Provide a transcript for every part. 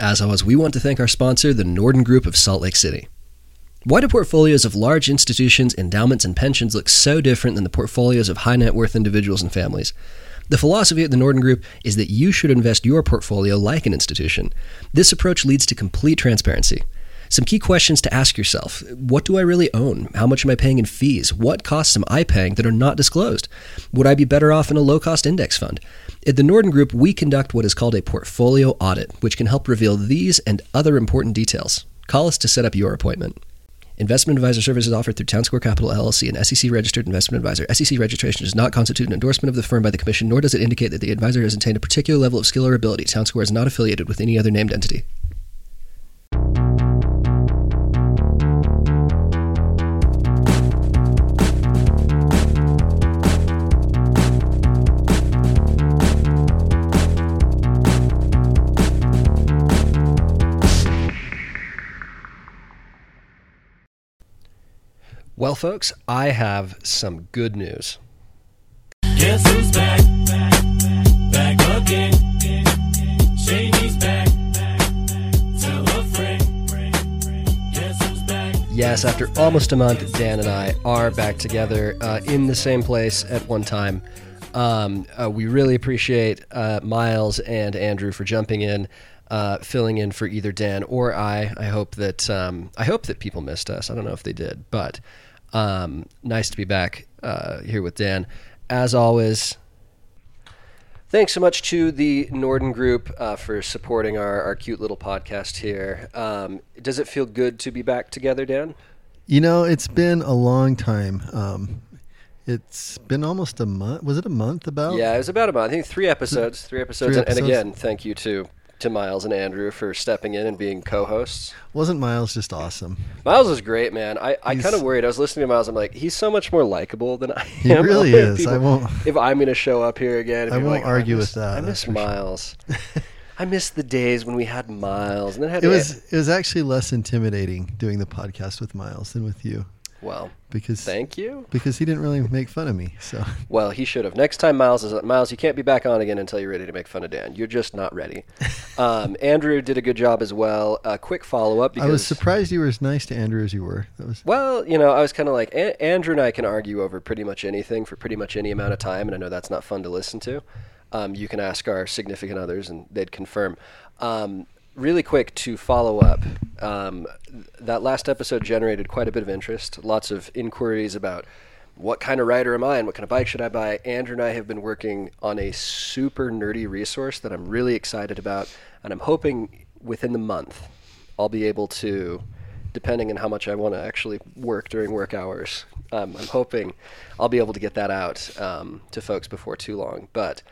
As always, we want to thank our sponsor, the Norden Group of Salt Lake City. Why do portfolios of large institutions, endowments, and pensions look so different than the portfolios of high net worth individuals and families? The philosophy at the Norden Group is that you should invest your portfolio like an institution. This approach leads to complete transparency. Some key questions to ask yourself. What do I really own? How much am I paying in fees? What costs am I paying that are not disclosed? Would I be better off in a low-cost index fund? At the Norden Group, we conduct what is called a portfolio audit, which can help reveal these and other important details. Call us to set up your appointment. Investment advisor services offered through Townsquare Capital LLC, an SEC-registered investment advisor. SEC registration does not constitute an endorsement of the firm by the commission, nor does it indicate that the advisor has attained a particular level of skill or ability. Townsquare is not affiliated with any other named entity. Well, folks, I have some good news. Guess who's back, back again. Shady's back, tell a friend. Guess who's back. Yes, after almost a month, Dan and I are back together in the same place at one time. We really appreciate Miles and Andrew for jumping in. Filling in for either Dan or I. I hope that people missed us. I don't know if they did, but nice to be back here with Dan. As always, thanks so much to the Norden Group for supporting our cute little podcast here. Does it feel good to be back together, Dan? You know, it's been a long time. It's been almost a month. Was it a month about? Yeah, it was about a month. I think three episodes. And again, thank you to Miles and Andrew for stepping in and being co-hosts. Wasn't Miles just awesome? Miles is great, man. I kind of worried. I was listening to Miles. I'm like, he's so much more likable than I am. He really is. People, if I'm going to show up here again. I won't argue with that. I miss Miles. Sure. I miss the days when we had Miles. And then it was actually less intimidating doing the podcast with Miles than with you. Well, thank you. Because he didn't really make fun of me. So well, he should have. Next time, Miles, you can't be back on again until you're ready to make fun of Dan. You're just not ready. Andrew did a good job as well. A quick follow up. I was surprised you were as nice to Andrew as you were. Well, you know, I was kind of like Andrew and I can argue over pretty much anything for pretty much any amount of time, and I know that's not fun to listen to. You can ask our significant others, and they'd confirm. Really quick to follow up, that last episode generated quite a bit of interest. Lots of inquiries about what kind of rider am I and what kind of bike should I buy. Andrew and I have been working on a super nerdy resource that I'm really excited about, and I'm hoping within the month I'll be able to, depending on how much I want to actually work during work hours, I'm hoping I'll be able to get that out to folks before too long. But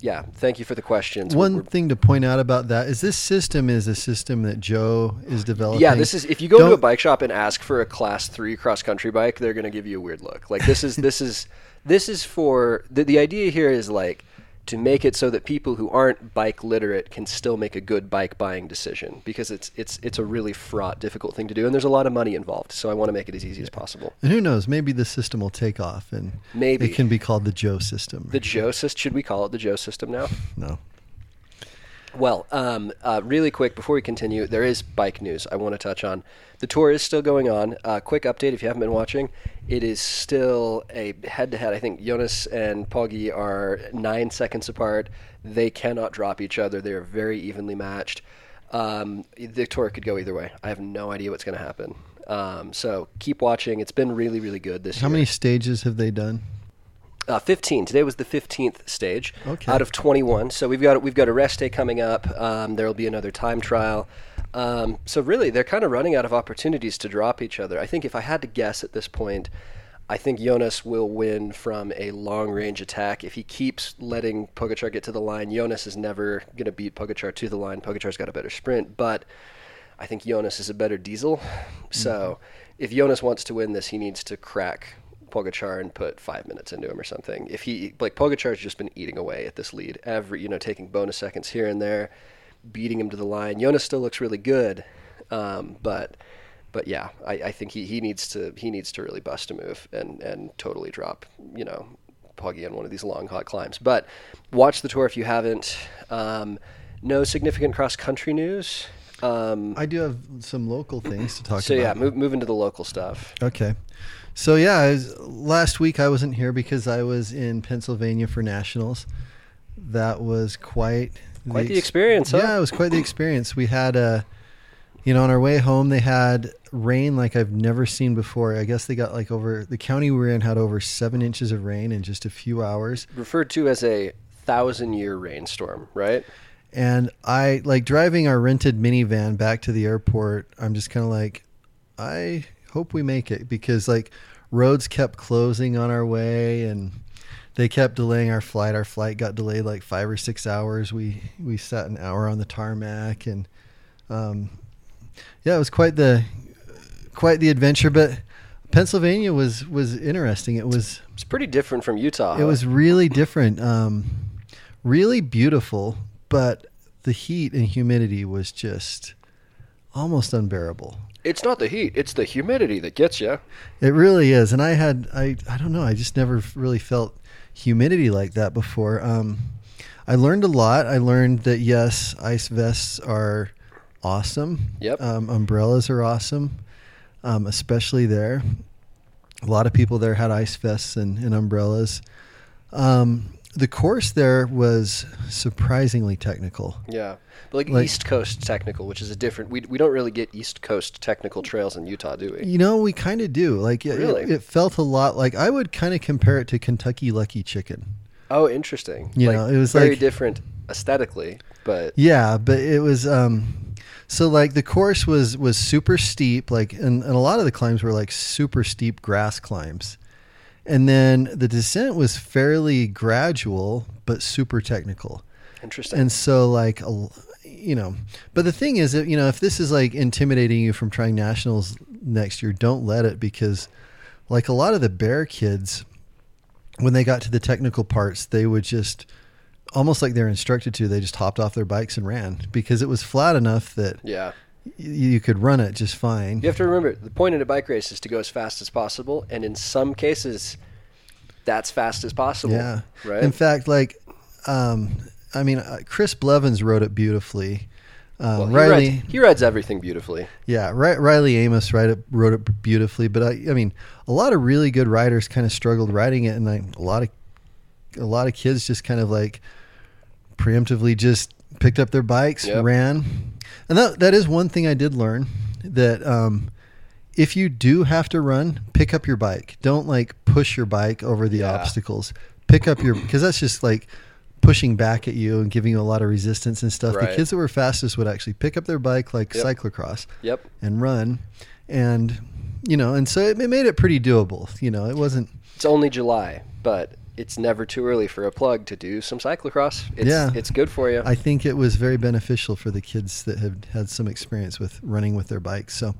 yeah, thank you for the questions. One thing to point out about that is this system is a system that Joe is developing. Yeah, this is if you go to a bike shop and ask for a class 3 cross country bike, they're going to give you a weird look. Like this is for the idea here is like to make it so that people who aren't bike literate can still make a good bike buying decision, because it's a really fraught, difficult thing to do, and there's a lot of money involved. So I want to make it as easy as possible. And who knows? Maybe the system will take off, and maybe it can be called the Joe system. The Joe system? Should we call it the Joe system now? No. Well, really quick before we continue, there is bike news I want to touch on. The tour is still going on. Quick update if you haven't been watching. It is still a head-to-head. I think Jonas and Poggi are 9 seconds apart. They cannot drop each other. They are very evenly matched. The tour could go either way. I have no idea what's going to happen. So keep watching. It's been really, really good this year. How many stages have they done? 15. Today was the 15th stage out of 21. So we've got a rest day coming up. There'll be another time trial. So really, they're kind of running out of opportunities to drop each other. I think if I had to guess at this point, I think Jonas will win from a long-range attack. If he keeps letting Pogacar get to the line, Jonas is never going to beat Pogacar to the line. Pogacar's got a better sprint, but I think Jonas is a better diesel. So if Jonas wants to win this, he needs to crack Pogacar and put 5 minutes into him or something. If he Pogacar's just been eating away at this lead, taking bonus seconds here and there, beating him to the line. Jonas still looks really good, but yeah, I think he needs to really bust a move and totally drop Poggi on one of these long hot climbs. But watch the tour if you haven't. No significant cross-country news. I do have some local things to talk about. So, yeah, moving to the local stuff. Okay. So, yeah, last week I wasn't here because I was in Pennsylvania for nationals. That was quite the experience, huh? Yeah, it was quite the experience. We had on our way home, they had rain like I've never seen before. I guess they got the county we were in had over 7 inches of rain in just a few hours. Referred to as a 1,000-year rainstorm, right? And I, driving our rented minivan back to the airport, I'm just kind of like, I hope we make it, because, roads kept closing on our way, and they kept delaying our flight. Our flight got delayed, 5 or 6 hours. We sat an hour on the tarmac, and, it was quite the adventure, but Pennsylvania was interesting. It's pretty different from Utah. It was really different, really beautiful. But the heat and humidity was just almost unbearable. It's not the heat. It's the humidity that gets you. It really is. And I had, I don't know, I just never really felt humidity like that before. I learned a lot. I learned that, yes, ice vests are awesome. Yep. Umbrellas are awesome, especially there. A lot of people there had ice vests and umbrellas. The course there was surprisingly technical. Yeah. But East Coast technical, which is a different... We don't really get East Coast technical trails in Utah, do we? We kind of do. Really? It felt a lot like... I would kind of compare it to Kentucky Lucky Chicken. Oh, interesting. It was very different aesthetically, but... Yeah, but it was... the course was super steep, and a lot of the climbs were, super steep grass climbs. And then the descent was fairly gradual, but super technical. Interesting. And so but the thing is that, if this is intimidating you from trying nationals next year, don't let it, because a lot of the bear kids, when they got to the technical parts, they would just almost like they're instructed to, they just hopped off their bikes and ran because it was flat enough that you could run it just fine. You have to remember, the point in a bike race is to go as fast as possible, and in some cases, that's fast as possible. Yeah. Right? In fact, Chris Blevins rode it beautifully. He rides everything beautifully. Yeah, Riley Amos rode it beautifully, but a lot of really good riders kind of struggled riding it, and a lot of kids just kind of preemptively just picked up their bikes, ran. And that is one thing I did learn, that if you do have to run, pick up your bike. Don't push your bike over the obstacles. Pick up your, because that's just pushing back at you and giving you a lot of resistance and stuff. Right. The kids that were fastest would actually pick up their bike cyclocross and run. And, and so it made it pretty doable. It wasn't. It's only July, but it's never too early for a plug to do some cyclocross. It's good for you. I think it was very beneficial for the kids that have had some experience with running with their bikes. So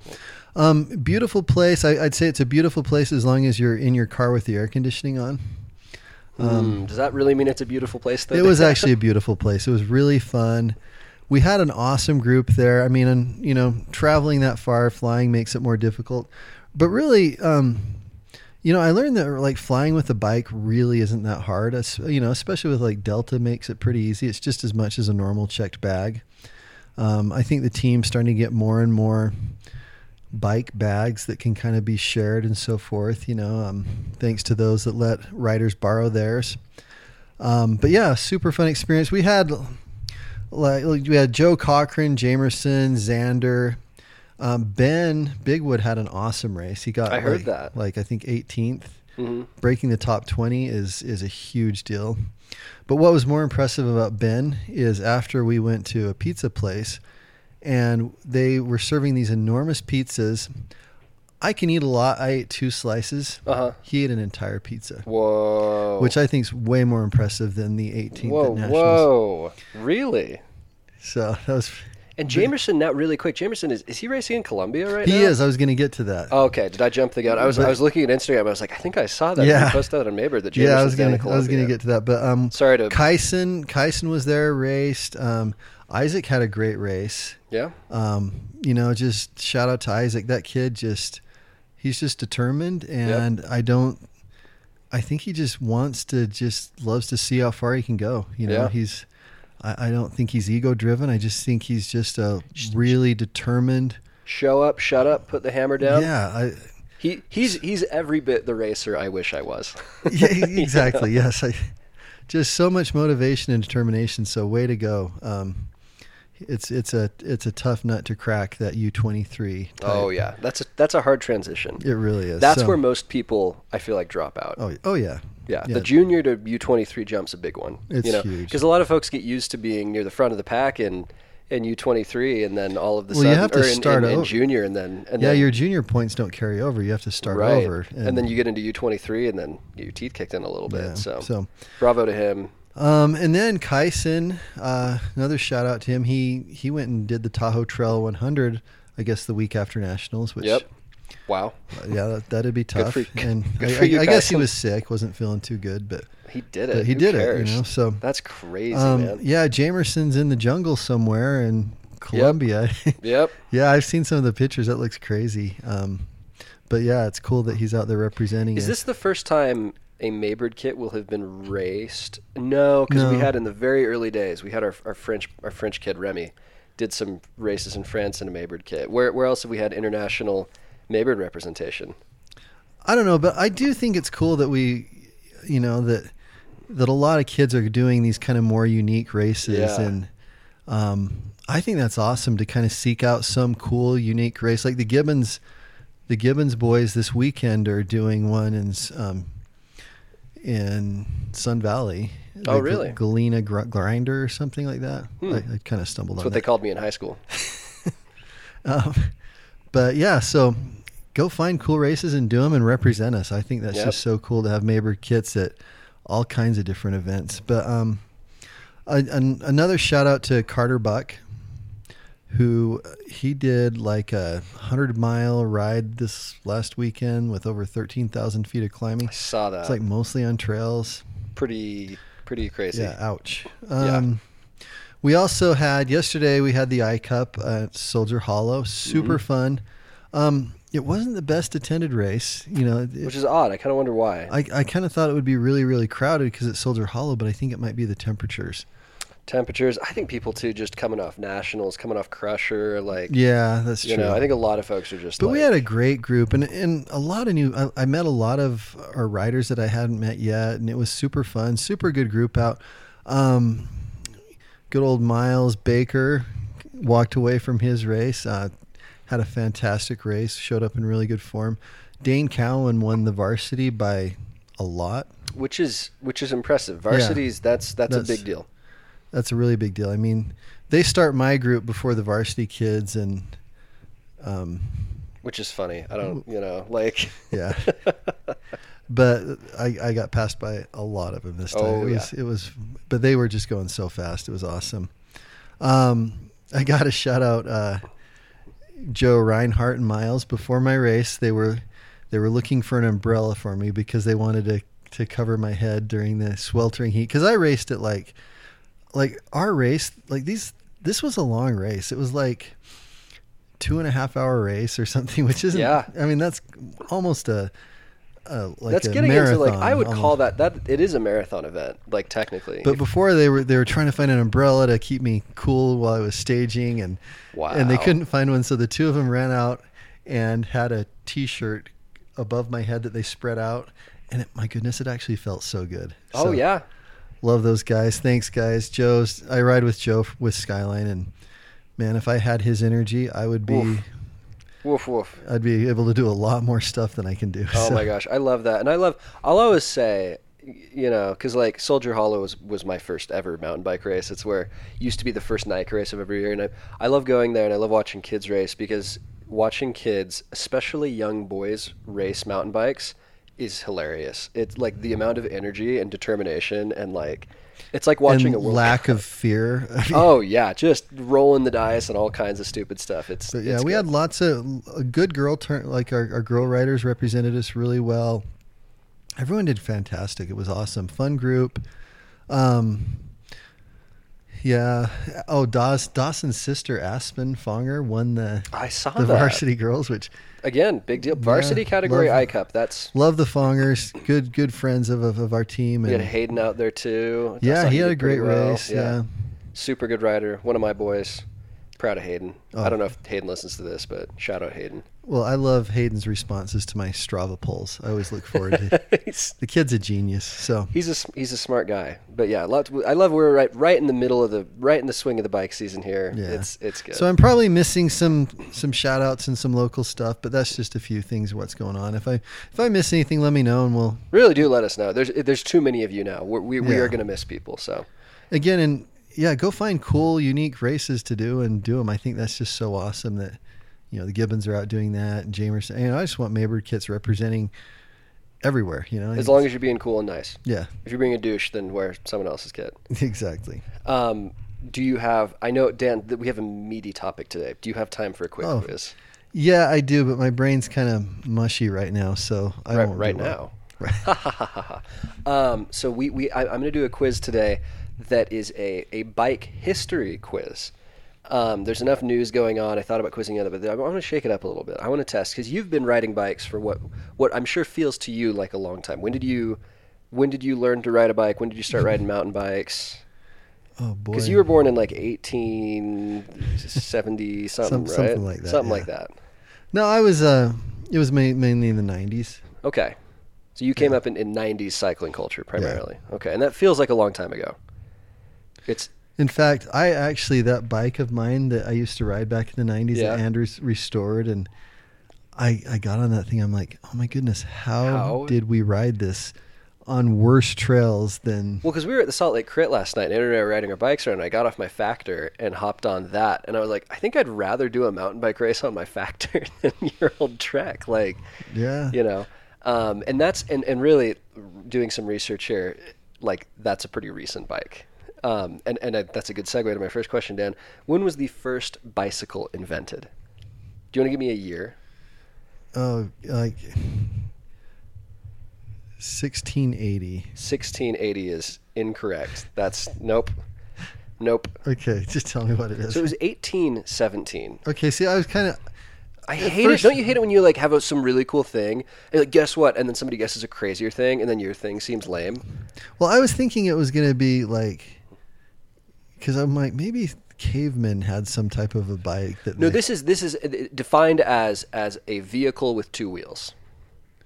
beautiful place. I'd say it's a beautiful place as long as you're in your car with the air conditioning on. Does that really mean it's a beautiful place, though? It was actually a beautiful place. It was really fun. We had an awesome group there. Traveling that far, flying makes it more difficult. But really... I learned that flying with a bike really isn't that hard. Especially with Delta makes it pretty easy. It's just as much as a normal checked bag. I think the team's starting to get more and more bike bags that can kind of be shared and so forth, thanks to those that let riders borrow theirs. But yeah, super fun experience. We had Joe Cochran, Jamerson, Xander. Ben Bigwood had an awesome race. He got, I heard that, I think 18th. Mm-hmm. Breaking the top 20 is a huge deal. But what was more impressive about Ben is after we went to a pizza place and they were serving these enormous pizzas. I can eat a lot. I ate 2 slices. Uh-huh. He ate an entire pizza. Whoa. Which I think is way more impressive than the 18th at Nationals. Whoa. Really? So that was... And Jamerson, now really quick, Jamerson, is he racing in Colombia right now? He is. I was going to get to that. Oh, okay. Did I jump the gun? I was looking at Instagram. I was like, I think I saw that. Yeah. You posted that on Maybird that Jamerson's down in Colombia. I was going to get to that. But sorry to... Kyson was there, raced. Isaac had a great race. Yeah. Just shout out to Isaac. That kid he's just determined. And I think he just loves to see how far he can go. He's... I don't think he's ego-driven. I just think he's just a really determined. Show up, shut up, put the hammer down. Yeah. He's every bit the racer I wish I was. Yeah, exactly. You know? Yes. Just so much motivation and determination. So way to go. It's a tough nut to crack, that U23 type. Oh yeah. That's a hard transition. It really is. That's where most people, I feel like, drop out. Oh yeah. Yeah. The junior to U23 jump's a big one. It's huge. Because a lot of folks get used to being near the front of the pack in U23, and then all of the sudden, you have to start in junior, and then your junior points don't carry over. You have to start over, and then you get into U23, and then get your teeth kicked in a little bit. Yeah, so bravo to him. And then Kyson, another shout out to him. He went and did the Tahoe Trail 100, I guess, the week after nationals. Which, yep. Wow. Yeah, that'd be tough. I guess he was sick, wasn't feeling too good, but. He did it. He did it. You know, so that's crazy, man. Yeah, Jamerson's in the jungle somewhere in Colombia. Yep. Yeah, I've seen some of the pictures. That looks crazy. But yeah, it's cool that he's out there representing. Is this the first time a Maybird kit will have been raced? No, because we had in the very early days. We had our French kid Remy did some races in France in a Maybird kit. Where else have we had international Maybird representation? I don't know, but I do think it's cool that that a lot of kids are doing these kind of more unique races. Yeah. And I think that's awesome to kind of seek out some cool, unique race. Like the Gibbons boys this weekend are doing one in Sun Valley. Oh, like really? Galena Grinder or something like that. I kind of stumbled on that. That's what they called me in high school. But yeah, so go find cool races and do them and represent us. I think that's just so cool to have Maybird kits at all kinds of different events. But another shout out to Carter Buck, who he did like 100-mile ride this last weekend with over 13,000 feet of climbing. I saw that. It's like mostly on trails. Pretty crazy. Yeah, ouch. We also had, yesterday we had the I-Cup at Soldier Hollow. Super fun. It wasn't the best attended race, which is odd. I kind of wonder why. I kind of thought it would be really, really crowded because it's Soldier Hollow, but I think it might be the temperatures. I think people too, just coming off nationals, coming off Crusher, like that's true. I think a lot of folks are just. But we had a great group, and a lot of new. I met a lot of our riders that I hadn't met yet, and it was super fun, super good group out. Good old Miles Baker walked away from his race. Had a fantastic race, showed up in really good form. Dane Cowan won the varsity by a lot, which is impressive. Varsities, that's a big deal. That's a really big deal. I mean, they start my group before the varsity kids, and which is funny. I don't, like yeah. But I got passed by a lot of them this time. But they were just going so fast. It was awesome. I got a shout out. Joe Reinhardt and Miles, before my race, they were looking for an umbrella for me because they wanted to cover my head during the sweltering heat. Because I raced at like our race, like this was a long race. It was like 2.5 hour race or something, which isn't. Yeah. I mean, that's almost that's getting marathon, into I would call that it is a marathon event, like technically. But before they were trying to find an umbrella to keep me cool while I was staging, and and they couldn't find one, so the two of them ran out and had a t-shirt above my head that they spread out, and my goodness, it actually felt so good. So, love those guys. Thanks, guys. I ride with Joe with Skyline, and man, if I had his energy, I would be. Woof, woof. I'd be able to do a lot more stuff than I can do. Oh my gosh. I love that. And I'll always say, cause like Soldier Hollow was my first ever mountain bike race. It's where it used to be the first Nike race of every year. And I love going there, and I love watching kids race, because watching kids, especially young boys, race mountain bikes is hilarious. It's like the amount of energy and determination and it's like watching a lack of fear. Oh yeah, just rolling the dice and all kinds of stupid stuff. We had lots of a good girl turn. Like our girl riders represented us really well. Everyone did fantastic. It was awesome, fun group. Dawson's sister Aspen Fonger won the varsity girls, which again, big deal. Varsity category I Cup. That's love the Fongers. Good friends of our team. We had Hayden out there too. He had a great race. Yeah. super good rider, one of my boys. Proud of Hayden. Oh. I don't know if Hayden listens to this, but shout out Hayden. Well, I love Hayden's responses to my Strava polls. I always look forward to it. The kid's a genius. So he's a smart guy. But yeah, I love we're right in the middle of the right in the swing of the bike season here. Yeah. It's good. So I'm probably missing some shout outs and some local stuff, but that's just a few things what's going on. If I miss anything, let me know, and we'll really do let us know. There's too many of you now. We are going to miss people. So again, and yeah, go find cool, unique races to do and do them. I think that's just so awesome that, you know, the Gibbons are out doing that and Jamers. And I just want Maybird kits representing everywhere, you know. As long as you're being cool and nice. Yeah. If you're being a douche, then wear someone else's kit. Exactly. Do you have, I know, Dan, that we have a meaty topic today. Do you have time for a quick quiz? Yeah, I do, but my brain's kind of mushy right now, so I won't right do now. Well. So I'm going to do a quiz today. That is a bike history quiz. There's enough news going on. I thought about quizzing it, but I want to shake it up a little bit. I want to test, because you've been riding bikes for what I'm sure feels to you like a long time. When did you learn to ride a bike? When did you start riding mountain bikes? Oh boy! Because you were born in like 1870 something, right? Something like that. Something like that. No, I was. It was mainly in the 90s. Okay, so you came up in 90s cycling culture primarily. Yeah. Okay, and that feels like a long time ago. In fact, I actually, that bike of mine that I used to ride back in the 90s that Andrews restored, and I got on that thing. I'm like, oh my goodness, how did we ride this on worse trails than... Well, because we were at the Salt Lake Crit last night, and Andrew and I were riding our bikes around, and I got off my Factor and hopped on that, and I was like, I think I'd rather do a mountain bike race on my Factor than your old Trek. Like, yeah, you know, and that's, and really doing some research here, like that's a pretty recent bike. That's a good segue to my first question, Dan. When was the first bicycle invented? Do you want to give me a year? Oh, like 1680. 1680 is incorrect. That's nope. Okay, just tell me what it is. So it was 1817. Okay, see, I was kind of... I hate it. Don't you hate it when you like have some really cool thing and like, guess what? And then somebody guesses a crazier thing, and then your thing seems lame. Well, I was thinking it was going to be like... Because I'm like, maybe cavemen had some type of a bike that... No, this is defined as a vehicle with two wheels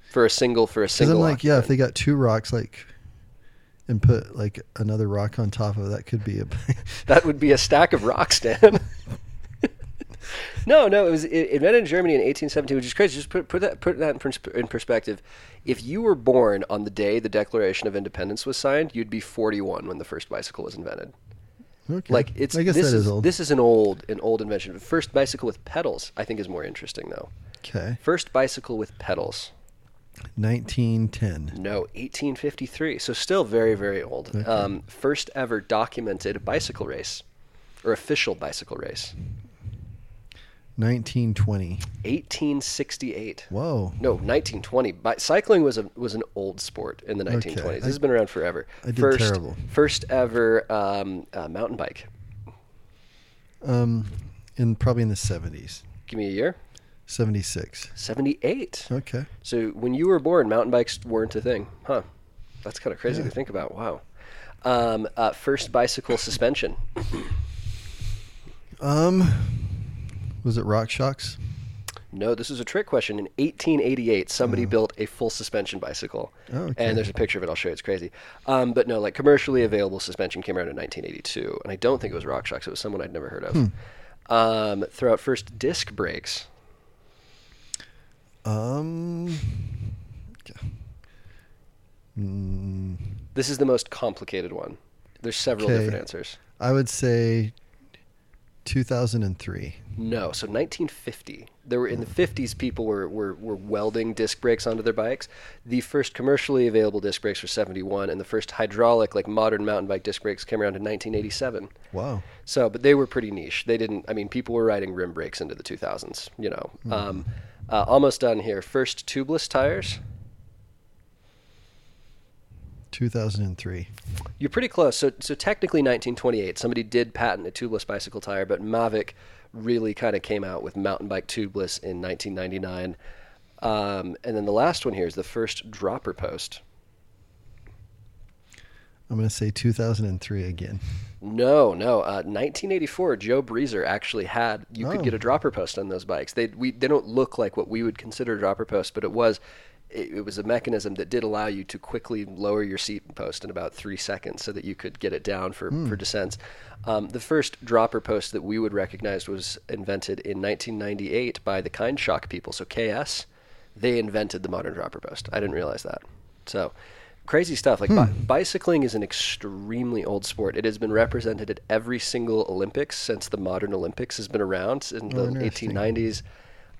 for a single. I'm like, yeah, if they got two rocks, like, and put like another rock on top of it, that could be a... That would be a stack of rocks, Dan. No, it was invented in Germany in 1817, which is crazy. Just put that in perspective. If you were born on the day the Declaration of Independence was signed, you'd be 41 when the first bicycle was invented. Okay. Like I guess this is old. This is an old invention. The first bicycle with pedals, I think, is more interesting though. Okay. First bicycle with pedals. 1910. No, 1853. So still very, very old. Okay. First ever documented bicycle race, or official bicycle race. 1920. 1868. Whoa. No, 1920. Cycling was an old sport in the 1920s. Okay. This has been around forever. Terrible. First ever mountain bike. Probably in the 70s. Give me a year. 76. 78. Okay. So when you were born, mountain bikes weren't a thing, huh? That's kind of crazy to think about. Wow. First bicycle suspension. Was it Rock Shocks? No, this is a trick question. In 1888, somebody built a full suspension bicycle. Oh, okay. And there's a picture of it. I'll show you. It's crazy. But no, like commercially available suspension came around in 1982. And I don't think it was Rock Shocks. It was someone I'd never heard of. Throw out first disc brakes. Okay. This is the most complicated one. There's several different answers. I would say... 2003. No, so 1950. There were in the 50s, people were welding disc brakes onto their bikes. The first commercially available disc brakes were 71, and the first hydraulic, like modern mountain bike disc brakes, came around in 1987. Wow. So, but they were pretty niche. They didn't. I mean, people were riding rim brakes into the 2000s. You know, almost done here. First tubeless tires. 2003. You're pretty close. So technically 1928, somebody did patent a tubeless bicycle tire, but Mavic really kind of came out with mountain bike tubeless in 1999. And then the last one here is the first dropper post. I'm going to say 2003 again. No. 1984, Joe Breezer actually had, you could get a dropper post on those bikes. They don't look like what we would consider a dropper post, but it was a mechanism that did allow you to quickly lower your seat post in about 3 seconds so that you could get it down for descents. The first dropper post that we would recognize was invented in 1998 by the Kindshock people. So KS, they invented the modern dropper post. I didn't realize that. So crazy stuff. Like bicycling is an extremely old sport. It has been represented at every single Olympics since the modern Olympics has been around in the 1890s.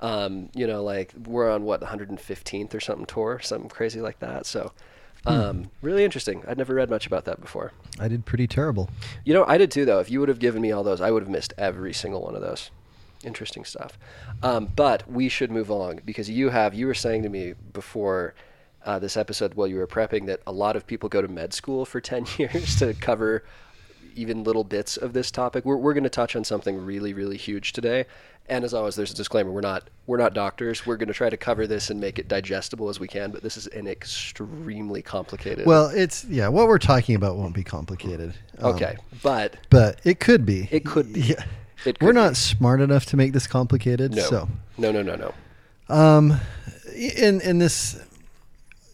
We're on 115th or something tour, something crazy like that. So, really interesting. I'd never read much about that before. I did pretty terrible. I did too, though. If you would have given me all those, I would have missed every single one of those. Interesting stuff. But we should move along because you were saying to me before this episode while you were prepping that a lot of people go to med school for 10 years to cover even little bits of this topic. We're going to touch on something really, really huge today. And as always, there's a disclaimer. We're not doctors. We're going to try to cover this and make it digestible as we can, but this is an extremely complicated... Well, what we're talking about won't be complicated. Okay, But it could be. It could be. Yeah. We're not smart enough to make this complicated, so... No.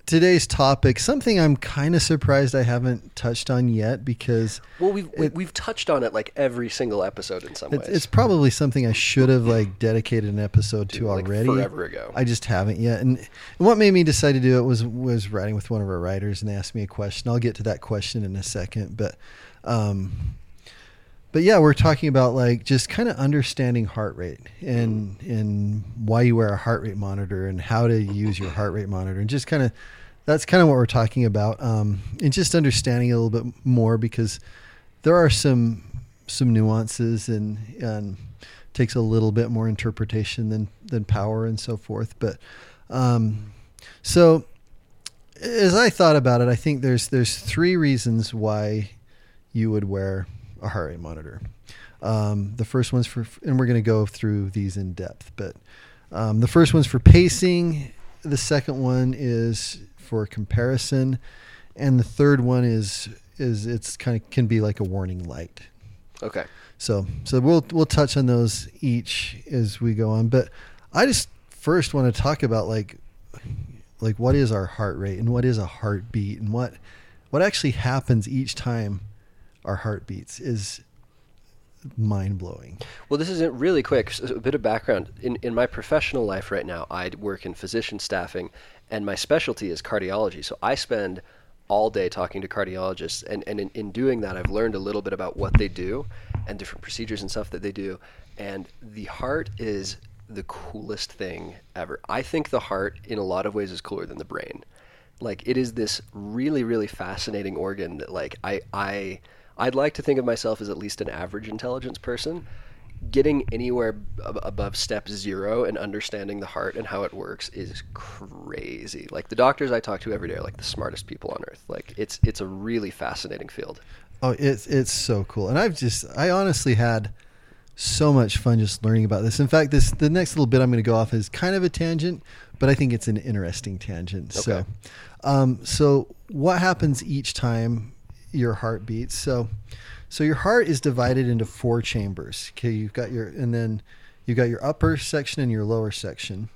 Today's topic, something I'm kind of surprised I haven't touched on yet because... Well, we've touched on it like every single episode in some ways. It's probably something I should have dedicated an episode to already. Forever ago. I just haven't yet. And what made me decide to do it was riding with one of our riders and they asked me a question. I'll get to that question in a second. But yeah, we're talking about just kind of understanding heart rate and why you wear a heart rate monitor and how to use your heart rate monitor and just kind of, that's kind of what we're talking about. And just understanding a little bit more because there are some nuances and takes a little bit more interpretation than power and so forth. But, so as I thought about it, I think there's three reasons why you would wear a heart rate monitor. The first one's and we're going to go through these in depth, but the first one's for pacing. The second one is for comparison. And the third one is it's kind of can be like a warning light. Okay. So we'll touch on those each as we go on. But I just first want to talk about like what is our heart rate and what is a heartbeat and what actually happens each time our heartbeats is mind-blowing. Well, this isn't really quick. So a bit of background. In my professional life right now, I work in physician staffing, and my specialty is cardiology. So I spend all day talking to cardiologists, and in doing that, I've learned a little bit about what they do and different procedures and stuff that they do. And the heart is the coolest thing ever. I think the heart, in a lot of ways, is cooler than the brain. It is this really, really fascinating organ that, I'd like to think of myself as at least an average intelligence person. Getting anywhere above step 0 and understanding the heart and how it works is crazy. The doctors I talk to every day are the smartest people on earth. It's a really fascinating field. Oh, it's so cool. And I honestly had so much fun just learning about this. In fact, the next little bit I'm going to go off is kind of a tangent, but I think it's an interesting tangent. Okay. So what happens each time your heart beats. So your heart is divided into four chambers. Okay. You've got your upper section and your lower section,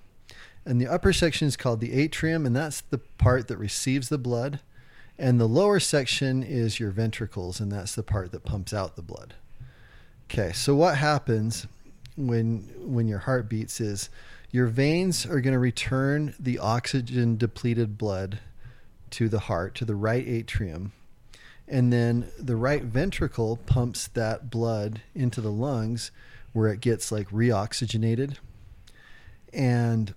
and the upper section is called the atrium. And that's the part that receives the blood. And the lower section is your ventricles. And that's the part that pumps out the blood. Okay. So what happens when your heart beats is your veins are going to return the oxygen depleted blood to the heart, to the right atrium. And then the right ventricle pumps that blood into the lungs where it gets reoxygenated. And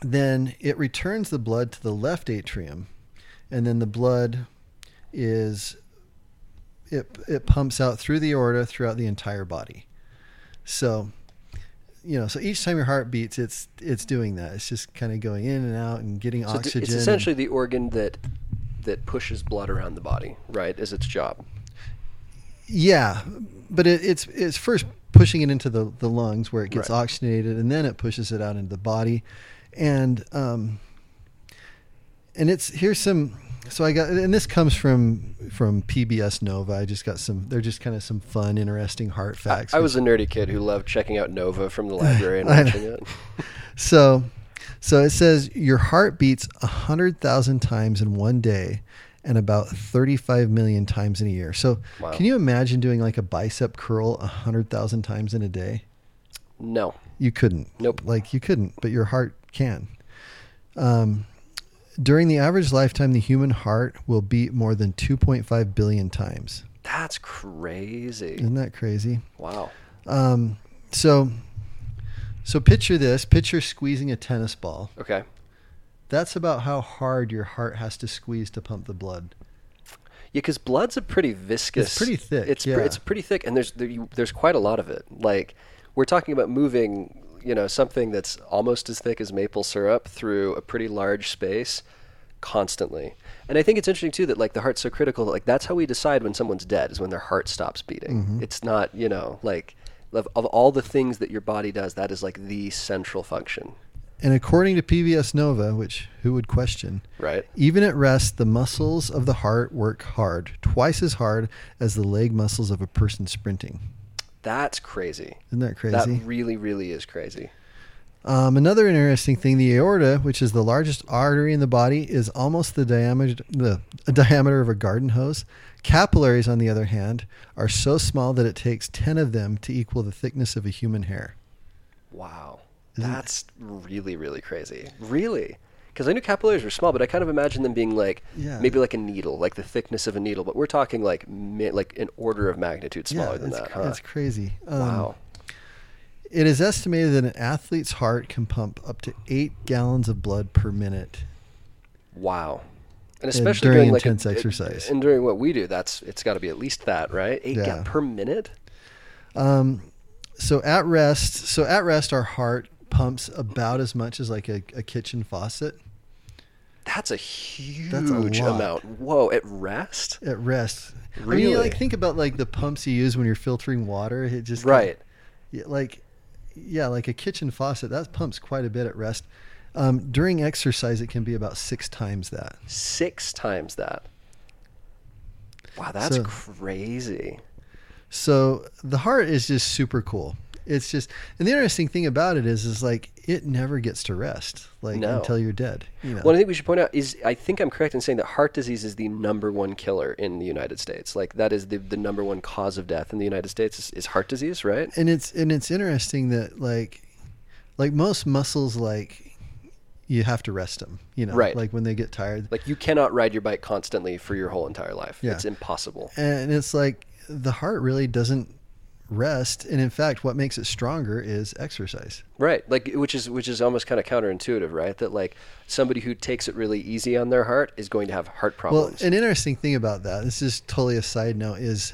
then it returns the blood to the left atrium. And then the blood it pumps out through the aorta throughout the entire body. So each time your heart beats, it's doing that. It's just kind of going in and out and getting oxygen. It's essentially the organ that pushes blood around the body, right? Is its job. Yeah. But it's first pushing it into the lungs where it gets oxygenated, and then it pushes it out into the body. And here's some So I got, and this comes from PBS Nova. I just got some, they're just kind of some fun, interesting heart facts. I was a nerdy kid who loved checking out Nova from the library and watching it. So it says your heart beats 100,000 times in one day and about 35 million times in a year. So wow. Can you imagine doing like a bicep curl 100,000 times in a day? No. You couldn't. Nope. Like you couldn't, but your heart can. During the average lifetime, the human heart will beat more than 2.5 billion times. That's crazy. Isn't that crazy? Wow. So picture this. Picture squeezing a tennis ball. Okay. That's about how hard your heart has to squeeze to pump the blood. Yeah, because blood's a pretty viscous. It's pretty thick. It's pretty thick, and there's quite a lot of it. Like we're talking about moving, you know, something that's almost as thick as maple syrup through a pretty large space constantly. And I think it's interesting too that like the heart's so critical that like that's how we decide when someone's dead is when their heart stops beating. Mm-hmm. It's not, you know, like of all the things that your body does, that is like the central function. And according to PBS Nova, which who would question, right? Even at rest, the muscles of the heart work hard, twice as hard as the leg muscles of a person sprinting. That's crazy. Isn't that crazy? That really, really is crazy. Another interesting thing, the aorta, which is the largest artery in the body, is almost the diameter of a garden hose. Capillaries, on the other hand, are so small that it takes 10 of them to equal the thickness of a human hair. Wow. That's really, really crazy. Really? Because I knew capillaries were small, but I kind of imagined them being like maybe like a needle, like the thickness of a needle. But we're talking like an order of magnitude smaller than that. Huh? That's crazy. Wow. It is estimated that an athlete's heart can pump up to 8 gallons of blood per minute. Wow. And especially and during like intense exercise. And during what we do, it's got to be at least that, right? 8 gallons per minute? So at rest, our heart pumps about as much as like a kitchen faucet. That's a huge amount. Whoa, at rest? At rest. Really? I mean, like think about like the pumps you use when you're filtering water. It just right. Like a kitchen faucet that pumps quite a bit at rest. During exercise, it can be about 6 times that. 6 times that. Wow, that's crazy. So the heart is just super cool. It's just, and the interesting thing about it is like it never gets to rest, like until you're dead. You know? Well, I think we should point out is I think I'm correct in saying that heart disease is the #1 killer in the United States. Like that is the #1 cause of death in the United States is heart disease, right? And it's interesting that like most muscles, like you have to rest them, you know, right? Like when they get tired, like you cannot ride your bike constantly for your whole entire life. Yeah. It's impossible. And it's like the heart really doesn't rest, and in fact what makes it stronger is exercise, right? Like which is almost kind of counterintuitive, right? That like somebody who takes it really easy on their heart is going to have heart problems. Well, an interesting thing about that, this is totally a side note, is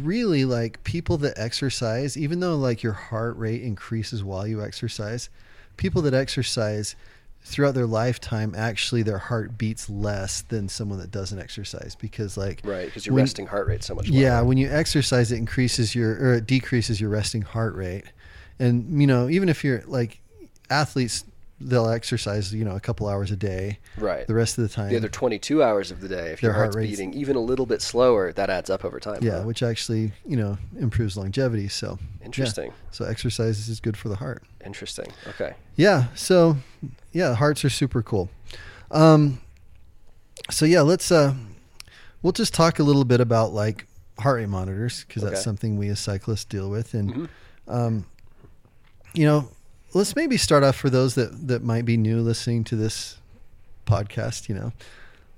really like people that exercise, even though like your heart rate increases while you exercise, people that exercise throughout their lifetime, actually their heart beats less than someone that doesn't exercise because like, right. Cause your resting heart rate so much. Yeah. Lower. When you exercise, it increases it decreases your resting heart rate. And, you know, even if you're like athletes, they'll exercise, you know, a couple hours a day, right? The rest of the time, the other 22 hours of the day, if your heart's beating even a little bit slower, that adds up over time. Yeah. Right? Which actually, you know, improves longevity. So interesting. Yeah. So exercise is good for the heart. Interesting. Okay. Yeah. So yeah, hearts are super cool. So yeah, we'll just talk a little bit about like heart rate monitors, cause that's something we as cyclists deal with. And, you know, let's maybe start off for those that might be new listening to this podcast, you know,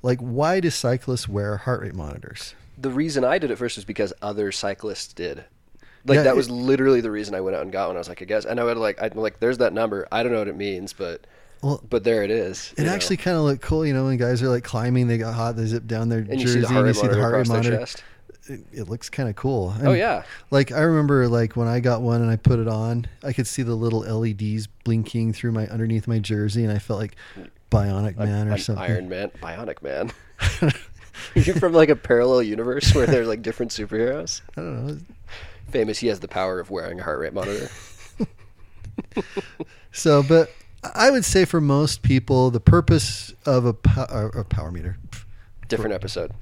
like why do cyclists wear heart rate monitors? The reason I did it first is because other cyclists did. Like that was literally the reason I went out and got one. I was like, I guess. And I'd there's that number. I don't know what it means, but there it is. It actually kind of looked cool. You know, when guys are like climbing, they got hot, they zip down their jersey and you see the heart rate monitor. It looks kind of cool. And like I remember like when I got one and I put it on, I could see the little LEDs blinking through my underneath my jersey, and I felt like Bionic Man or something. Iron Man, Bionic Man. You're from like a parallel universe where there's like different superheroes. I don't know. Famous, he has the power of wearing a heart rate monitor. So, but I would say for most people, the purpose of a power meter. Different episode.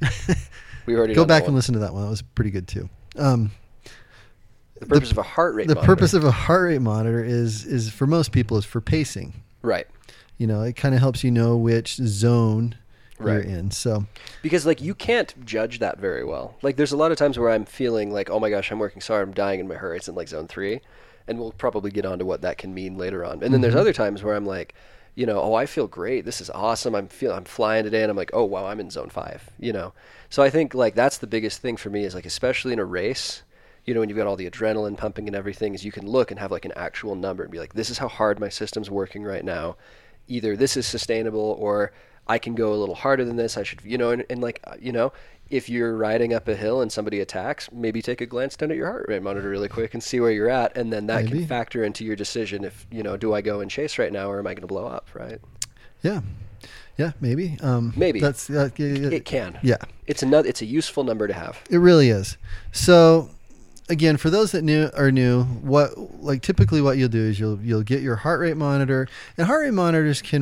We already go back and listen to that one. That was pretty good too. The purpose of a heart rate. The monitor. Purpose of a heart rate monitor is for most people is for pacing. Right. You know, it kind of helps you know which zone you're in. So because like you can't judge that very well. Like there's a lot of times where I'm feeling like, oh my gosh, I'm working so hard, I'm dying in my hurry. It's in like zone 3, and we'll probably get onto what that can mean later on. And then there's other times where I'm like, you know, oh, I feel great. This is awesome. I'm flying today, and I'm like, oh wow, I'm in zone 5. You know, so I think like that's the biggest thing for me is like especially in a race. You know, when you've got all the adrenaline pumping and everything, is you can look and have like an actual number and be like, this is how hard my system's working right now. Either this is sustainable or I can go a little harder than this. I should, you know, and like, you know, if you're riding up a hill and somebody attacks, maybe take a glance down at your heart rate monitor really quick and see where you're at. And then that can factor into your decision if, you know, do I go and chase right now or am I going to blow up? Right. Yeah. Yeah, maybe. Maybe. That's it can. Yeah. It's a useful number to have. It really is. So... Again, for those that are new, typically what you'll do is you'll get your heart rate monitor, and heart rate monitors they're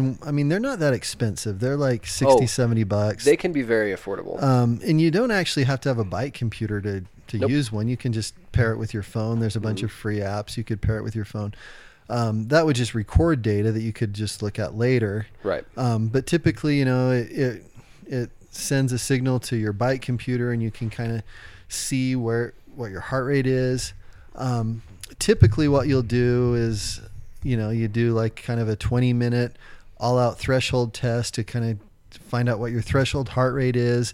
not that expensive. They're like $60-$70. They can be very affordable. And you don't actually have to have a bike computer to use one. You can just pair it with your phone. There's a bunch of free apps. You could pair it with your phone. That would just record data that you could just look at later. Right. But typically, you know, it sends a signal to your bike computer, and you can kind of see what your heart rate is. Typically what you'll do is, you know, you do like kind of a 20-minute all-out threshold test to kind of find out what your threshold heart rate is.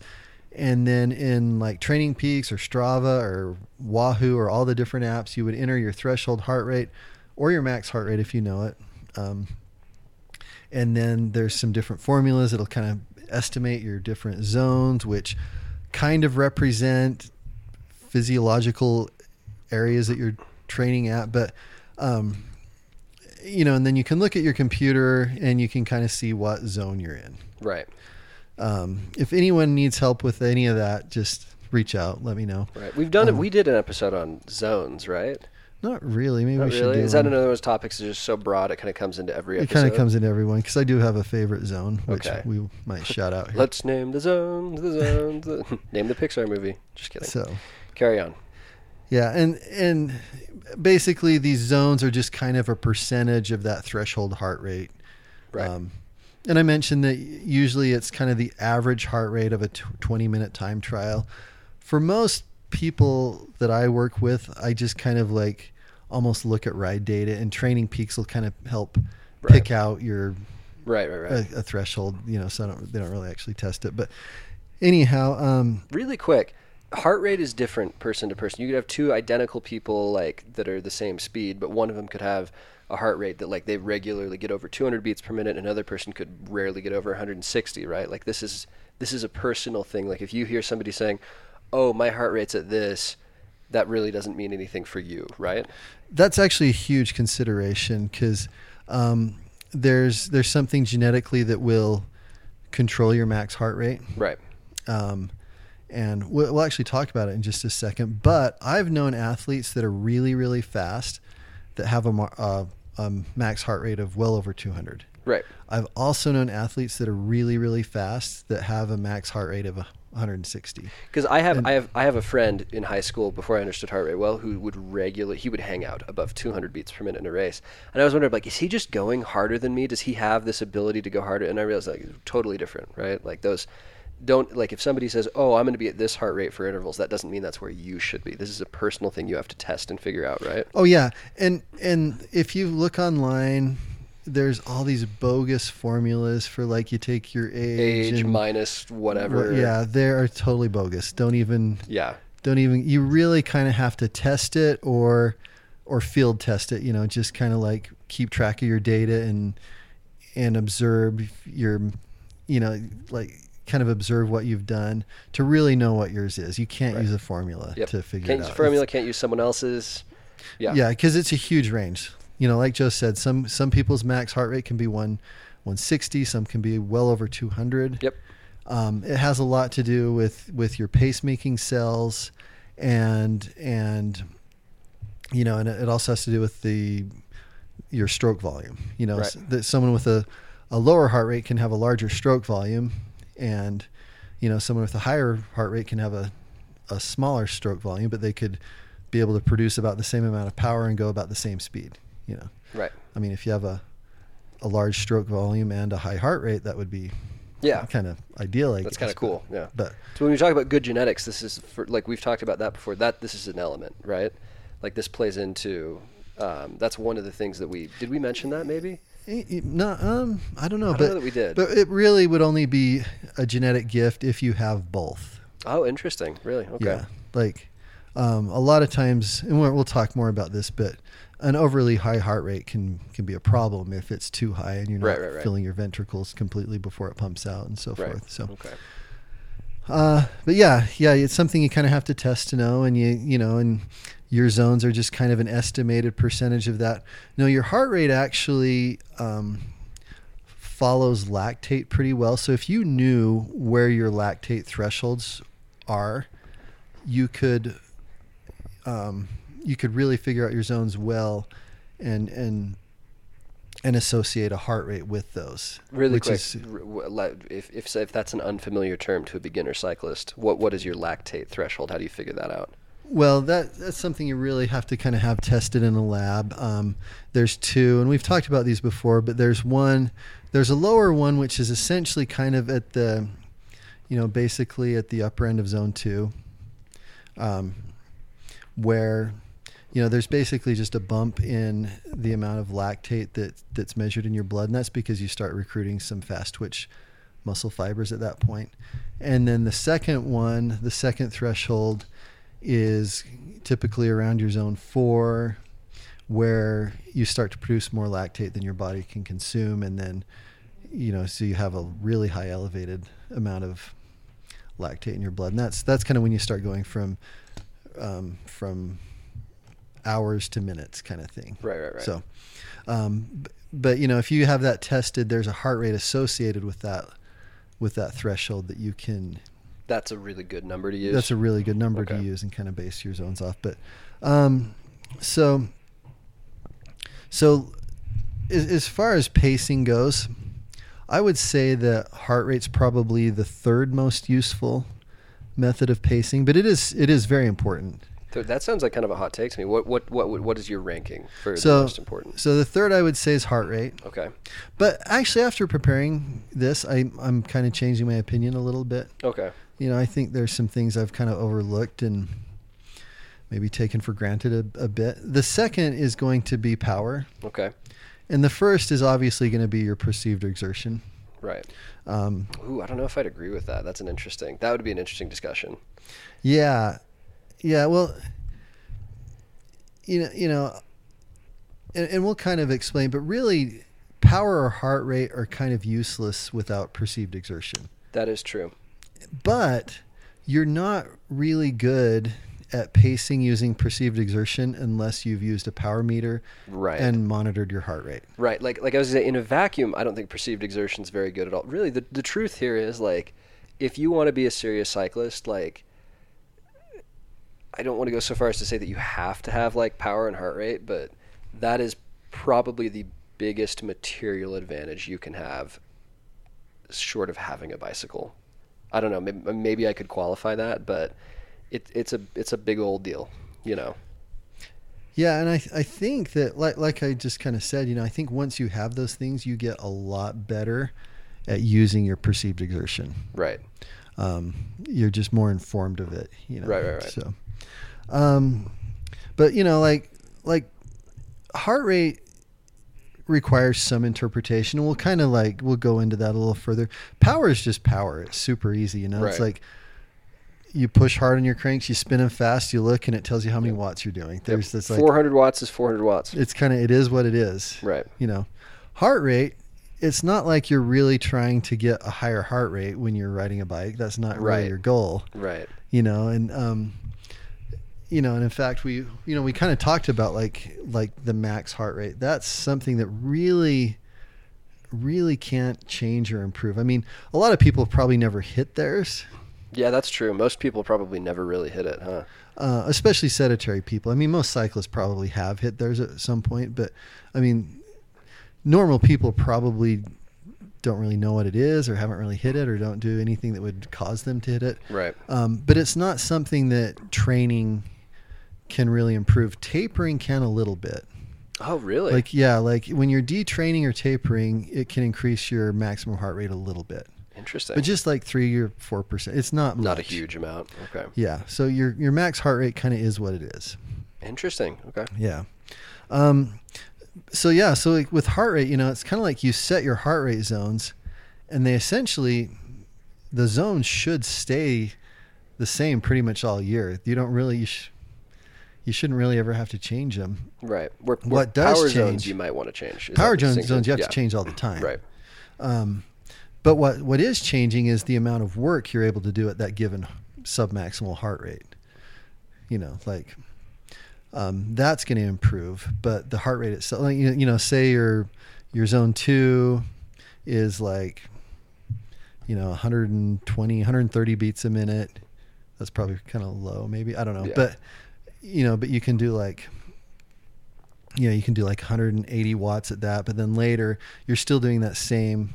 And then in like TrainingPeaks or Strava or Wahoo or all the different apps, you would enter your threshold heart rate or your max heart rate if you know it. And then there's some different formulas that'll kind of estimate your different zones, which kind of represent physiological areas that you're training at, but you know, and then you can look at your computer and you can kind of see what zone you're in. Right. If anyone needs help with any of that, just reach out. Let me know. Right. We've done it. We did an episode on zones, right? Not really. Maybe we should do. Is that another one of those topics that's just so broad it kind of comes into every episode? It kind of comes into everyone because I do have a favorite zone, which we might shout out here. Let's name the zones, name the Pixar movie. Just kidding. So carry on. Yeah, and basically these zones are just kind of a percentage of that threshold heart rate. Right. And I mentioned that usually it's kind of the average heart rate of a 20-minute time trial. For most people that I work with, I just kind of like almost look at ride data, and TrainingPeaks will kind of help pick out your a threshold, you know, so they don't really actually test it. But anyhow, really quick, heart rate is different person to person. You could have two identical people like that are the same speed, but one of them could have a heart rate that like they regularly get over 200 beats per minute, and another person could rarely get over 160, right? Like this is a personal thing. Like if you hear somebody saying, oh, my heart rate's at this, that really doesn't mean anything for you, right? That's actually a huge consideration because there's something genetically that will control your max heart rate. Right. And we'll actually talk about it in just a second. But I've known athletes that are really, really fast that have a max heart rate of well over 200. Right. I've also known athletes that are really, really fast that have a max heart rate of 160. Because I have a friend in high school before I understood heart rate well who would he would hang out above 200 beats per minute in a race, and I was wondering like, is he just going harder than me? Does he have this ability to go harder? And I realized like it's totally different, right? Like those don't like if somebody says, oh, I'm going to be at this heart rate for intervals, that doesn't mean that's where you should be. This is a personal thing you have to test and figure out, right? Oh yeah, and if you look online, there's all these bogus formulas for like you take your age and minus whatever. Yeah, they are totally bogus. Don't even you really kind of have to test it or field test it, you know, just kind of like keep track of your data and observe your, you know, like kind of observe what you've done to really know what yours is. You can't use a formula to figure it out. Can't use a formula, can't use someone else's. Yeah. Yeah, because it's a huge range. You know, like Joe said, some people's max heart rate can be 160, some can be well over 200. Yep. It has a lot to do with your pacemaking cells and you know, and it also has to do with the your stroke volume. You know, right. That someone with a lower heart rate can have a larger stroke volume, and you know, someone with a higher heart rate can have a smaller stroke volume, but they could be able to produce about the same amount of power and go about the same speed. You know, right? I mean, if you have a large stroke volume and a high heart rate, that would be kind of ideal. That's kind of cool. Yeah. But so when we talk about good genetics, this is for, like we've talked about that before. That this is an element, right? Like this plays into. That's one of the things that we mention that maybe. No, I don't know. I don't know that we did. But it really would only be a genetic gift if you have both. Oh, interesting. Really? Okay. Yeah. Like a lot of times, and we'll talk more about this, but an overly high heart rate can be a problem if it's too high and you're not filling your ventricles completely before it pumps out and so forth. So, okay. But yeah, it's something you kind of have to test to know, and you know, and your zones are just kind of an estimated percentage of that. No, your heart rate actually follows lactate pretty well. So if you knew where your lactate thresholds are, you could really figure out your zones well, and associate a heart rate with those. Really quick, if that's an unfamiliar term to a beginner cyclist, what is your lactate threshold? How do you figure that out? Well, that's something you really have to kind of have tested in a lab. There's two, and we've talked about these before, but there's a lower one, which is essentially kind of at the, you know, basically at the upper end of zone two, where, you know, there's basically just a bump in the amount of lactate that's measured in your blood. And that's because you start recruiting some fast twitch muscle fibers at that point. And then the second threshold is typically around your zone four, where you start to produce more lactate than your body can consume. And then, you know, so you have a really high elevated amount of lactate in your blood. And that's kind of when you start going from hours to minutes kind of thing. Right. So, but you know, if you have that tested, there's a heart rate associated with that threshold that you can, that's a really good number to use. That's a really good number to use and kind of base your zones off. But, so as far as pacing goes, I would say that heart rate's probably the third most useful method of pacing, but it is very important. So that sounds like kind of a hot take to me. What is your ranking for the most important? So the third I would say is heart rate. Okay. But actually, after preparing this, I'm kind of changing my opinion a little bit. Okay. You know, I think there's some things I've kind of overlooked and maybe taken for granted a bit. The second is going to be power. Okay. And the first is obviously going to be your perceived exertion. Right. I don't know if I'd agree with that. That would be an interesting discussion. Yeah. Well, you know, and we'll kind of explain, but really power or heart rate are kind of useless without perceived exertion. That is true. But you're not really good at pacing using perceived exertion unless you've used a power meter and monitored your heart rate. Right. Like I was saying, in a vacuum, I don't think perceived exertion is very good at all. Really, the truth here is, like, if you want to be a serious cyclist, like, I don't want to go so far as to say that you have to have, like, power and heart rate, but that is probably the biggest material advantage you can have short of having a bicycle. I don't know. Maybe I could qualify that, but it's a big old deal, you know? Yeah. And I think that like I just kind of said, you know, I think once you have those things, you get a lot better at using your perceived exertion. Right. You're just more informed of it, you know? Right. So, but you know, like heart rate requires some interpretation, and we'll go into that a little further. Power is just power. It's super easy. You know, It's like, you push hard on your cranks, you spin them fast, you look, and it tells you how many watts you're doing. There's this, like, 400 watts is 400 watts. It's kind of, it is what it is. Right. You know, heart rate, it's not like you're really trying to get a higher heart rate when you're riding a bike. That's not really your goal. Right. You know, and, you know, and in fact, we kind of talked about like the max heart rate. That's something that really can't change or improve. I mean, a lot of people probably never hit theirs. Yeah, that's true. Most people probably never really hit it, huh? Especially sedentary people. I mean, most cyclists probably have hit theirs at some point, but I mean, normal people probably don't really know what it is or haven't really hit it or don't do anything that would cause them to hit it. Right. But it's not something that training can really improve. Tapering can a little bit. Oh, really? Like, yeah, like when you're detraining or tapering, it can increase your maximum heart rate a little bit. Interesting. But just like 3 or 4%. It's not much. Not a huge amount. Okay. Yeah. So your max heart rate kind of is what it is. Interesting. Okay. Yeah. So like with heart rate, you know, it's kind of like you set your heart rate zones, and they essentially, the zones should stay the same pretty much all year. You don't really, you shouldn't really ever have to change them. Right. What does power change, zones you might want to change. Power zones you have to change all the time. Right. But what is changing is the amount of work you're able to do at that given submaximal heart rate. You know, like... that's going to improve, but the heart rate itself, like, you know, say your zone 2 is like, you know, 120, 130 beats a minute. That's probably kind of low, maybe. I don't know. Yeah. But, you know, but you can do like, you know, you can do like 180 watts at that, but then later you're still doing that same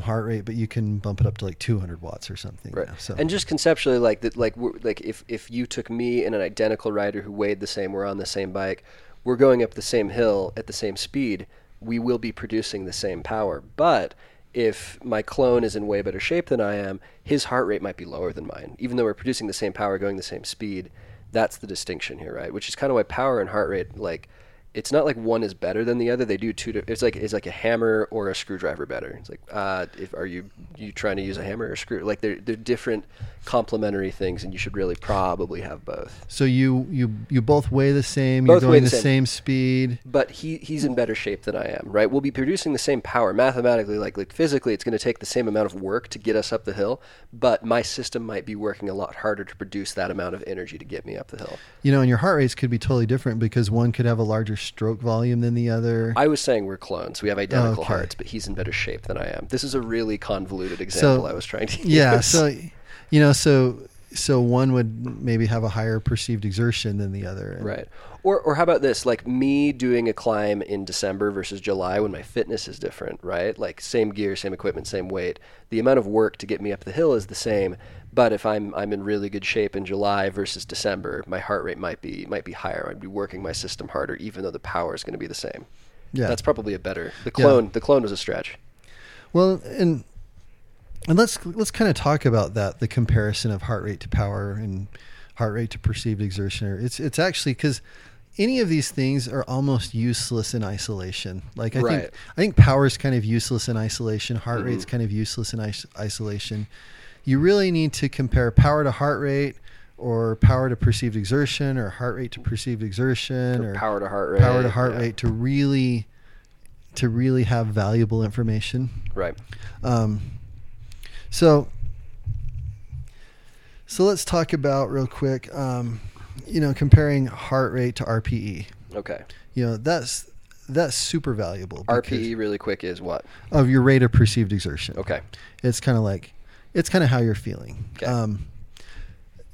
heart rate, but you can bump it up to like 200 watts or something. Right. You know, so. And just conceptually, like that, like if you took me and an identical rider who weighed the same, we're on the same bike, we're going up the same hill at the same speed, we will be producing the same power. But if my clone is in way better shape than I am, his heart rate might be lower than mine, even though we're producing the same power, going the same speed. That's the distinction here, right? Which is kind of why power and heart rate, like, it's not like one is better than the other. They do two. It's like a hammer or a screwdriver better. It's like, are you trying to use a hammer or a screw? Like they're different complementary things, and you should really probably have both. So you both weigh the same. Both you're going the same speed. But he's in better shape than I am, right? We'll be producing the same power mathematically. Like physically, it's going to take the same amount of work to get us up the hill. But my system might be working a lot harder to produce that amount of energy to get me up the hill. You know, and your heart rates could be totally different because one could have a larger stroke volume than the other. I was saying we're clones. We have identical hearts, but he's in better shape than I am. This is a really convoluted example I was trying to use. Yeah, so, you know, so one would maybe have a higher perceived exertion than the other. And right. Or how about this? Like me doing a climb in December versus July when my fitness is different, right? Like same gear, same equipment, same weight. The amount of work to get me up the hill is the same, but if I'm in really good shape in July versus December, my heart rate might be higher. I'd be working my system harder, even though the power is going to be the same. Yeah. That's probably a better. The clone was a stretch. Well, and let's kind of talk about that, the comparison of heart rate to power and heart rate to perceived exertion. It's actually, because any of these things are almost useless in isolation. Like I think power is kind of useless in isolation. Heart rate's kind of useless in isolation. You really need to compare power to heart rate, or power to perceived exertion, or heart rate to perceived exertion, or power to heart rate to really have valuable information. Right. So let's talk about real quick, you know, comparing heart rate to RPE. Okay. You know, that's super valuable. RPE really quick is what? Of your rate of perceived exertion. Okay. It's kind of how you're feeling. Okay.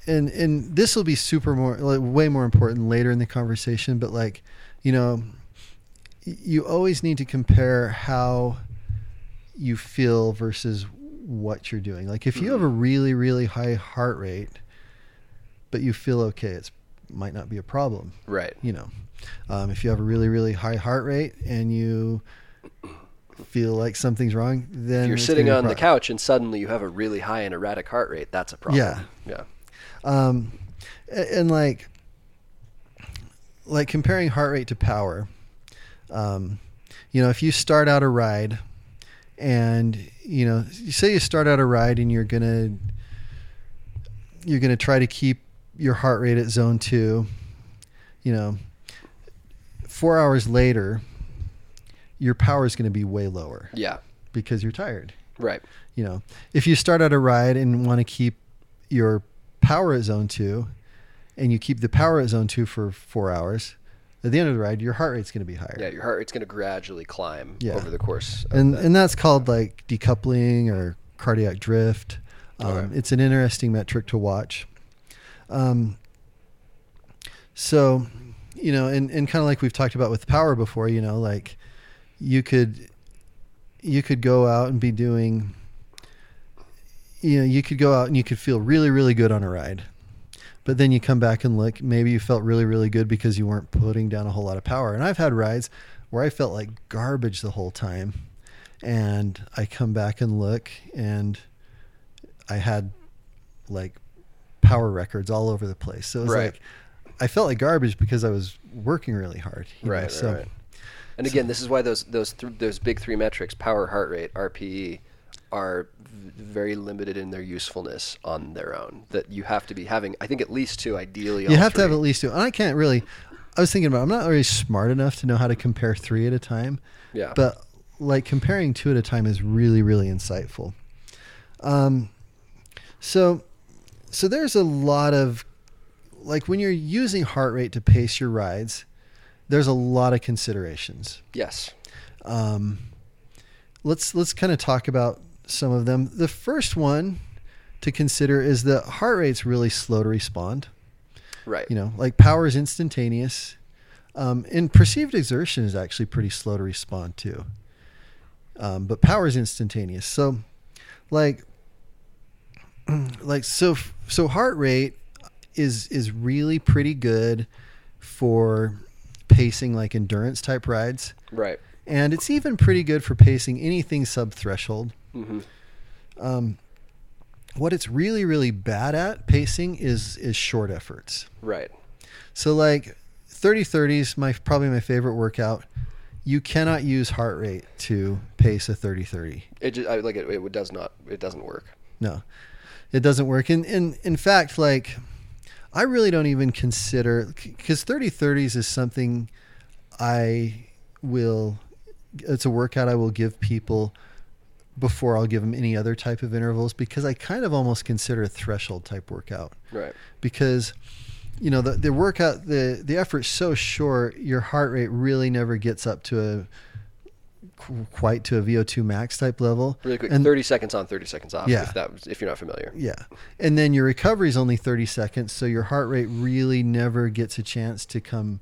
And this will be way more important later in the conversation, but like, you know, you always need to compare how you feel versus what you're doing. Like if you have a really, really high heart rate, but you feel okay, it might not be a problem. Right. You know, if you have a really, really high heart rate and you feel like something's wrong, then if you're sitting on the couch and suddenly you have a really high and erratic heart rate, that's a problem. Yeah. And like comparing heart rate to power, you know, if you start out a ride and, you know, say you start out a ride and you're going to try to keep your heart rate at zone 2, you know, 4 hours later, your power is going to be way lower. Yeah. Because you're tired. Right. You know, if you start out a ride and want to keep your power at zone 2 and you keep the power at zone 2 for 4 hours, at the end of the ride, your heart rate's going to be higher. Yeah. Your heart rate's going to gradually climb over the course. And that's called like decoupling or cardiac drift. It's an interesting metric to watch. So, you know, and kind of like we've talked about with power before, you know, like, you could go out and be doing, you know, you could go out and you could feel really, really good on a ride. But then you come back and look, maybe you felt really, really good because you weren't putting down a whole lot of power. And I've had rides where I felt like garbage the whole time. And I come back and look and I had like power records all over the place. So it was like, I felt like garbage because I was working really hard. Right. And again, this is why those big three metrics, power, heart rate, RPE, are very limited in their usefulness on their own. That you have to be having, I think, at least two, ideally. You have to have at least two. And I can't really, I was thinking about, I'm not really smart enough to know how to compare three at a time. Yeah. But like comparing two at a time is really, really insightful. So there's a lot of, like when you're using heart rate to pace your rides, there's a lot of considerations. Yes. Let's kind of talk about some of them. The first one to consider is that heart rate's really slow to respond. Right. You know, like power is instantaneous. And perceived exertion is actually pretty slow to respond to. But power is instantaneous. So so heart rate is really pretty good for pacing like endurance type rides. Right. And it's even pretty good for pacing anything sub-threshold. Mm-hmm. What it's really, really bad at pacing is short efforts. Right. So like 30-30s, probably my favorite workout. You cannot use heart rate to pace a 30-30. It doesn't work. No, it doesn't work. And in fact, like I really don't even consider, because 30-30s is something it's a workout I will give people before I'll give them any other type of intervals, because I kind of almost consider a threshold type workout. Right. Because, you know, the workout, the effort's so short, your heart rate really never gets up to quite to a VO2 max type level. Really quick, and 30 seconds on, 30 seconds off, if you're not familiar. Yeah. And then your recovery is only 30 seconds, so your heart rate really never gets a chance to come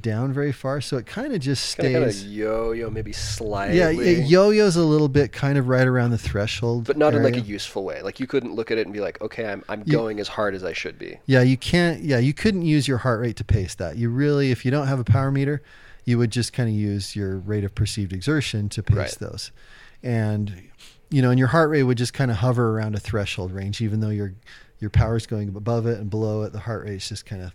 down very far, so it kind of just stays kind of yo-yo, maybe slightly. Yeah, it yo-yos a little bit, kind of right around the threshold, but not area. In like a useful way. Like you couldn't look at it and be like, okay, I'm going as hard as I should be. Yeah, you can't. Yeah, you couldn't use your heart rate to pace that. You really, if you don't have a power meter, you would just kind of use your rate of perceived exertion to pace those, and you know, and your heart rate would just kind of hover around a threshold range, even though your power is going above it and below it. The heart rate is just kind of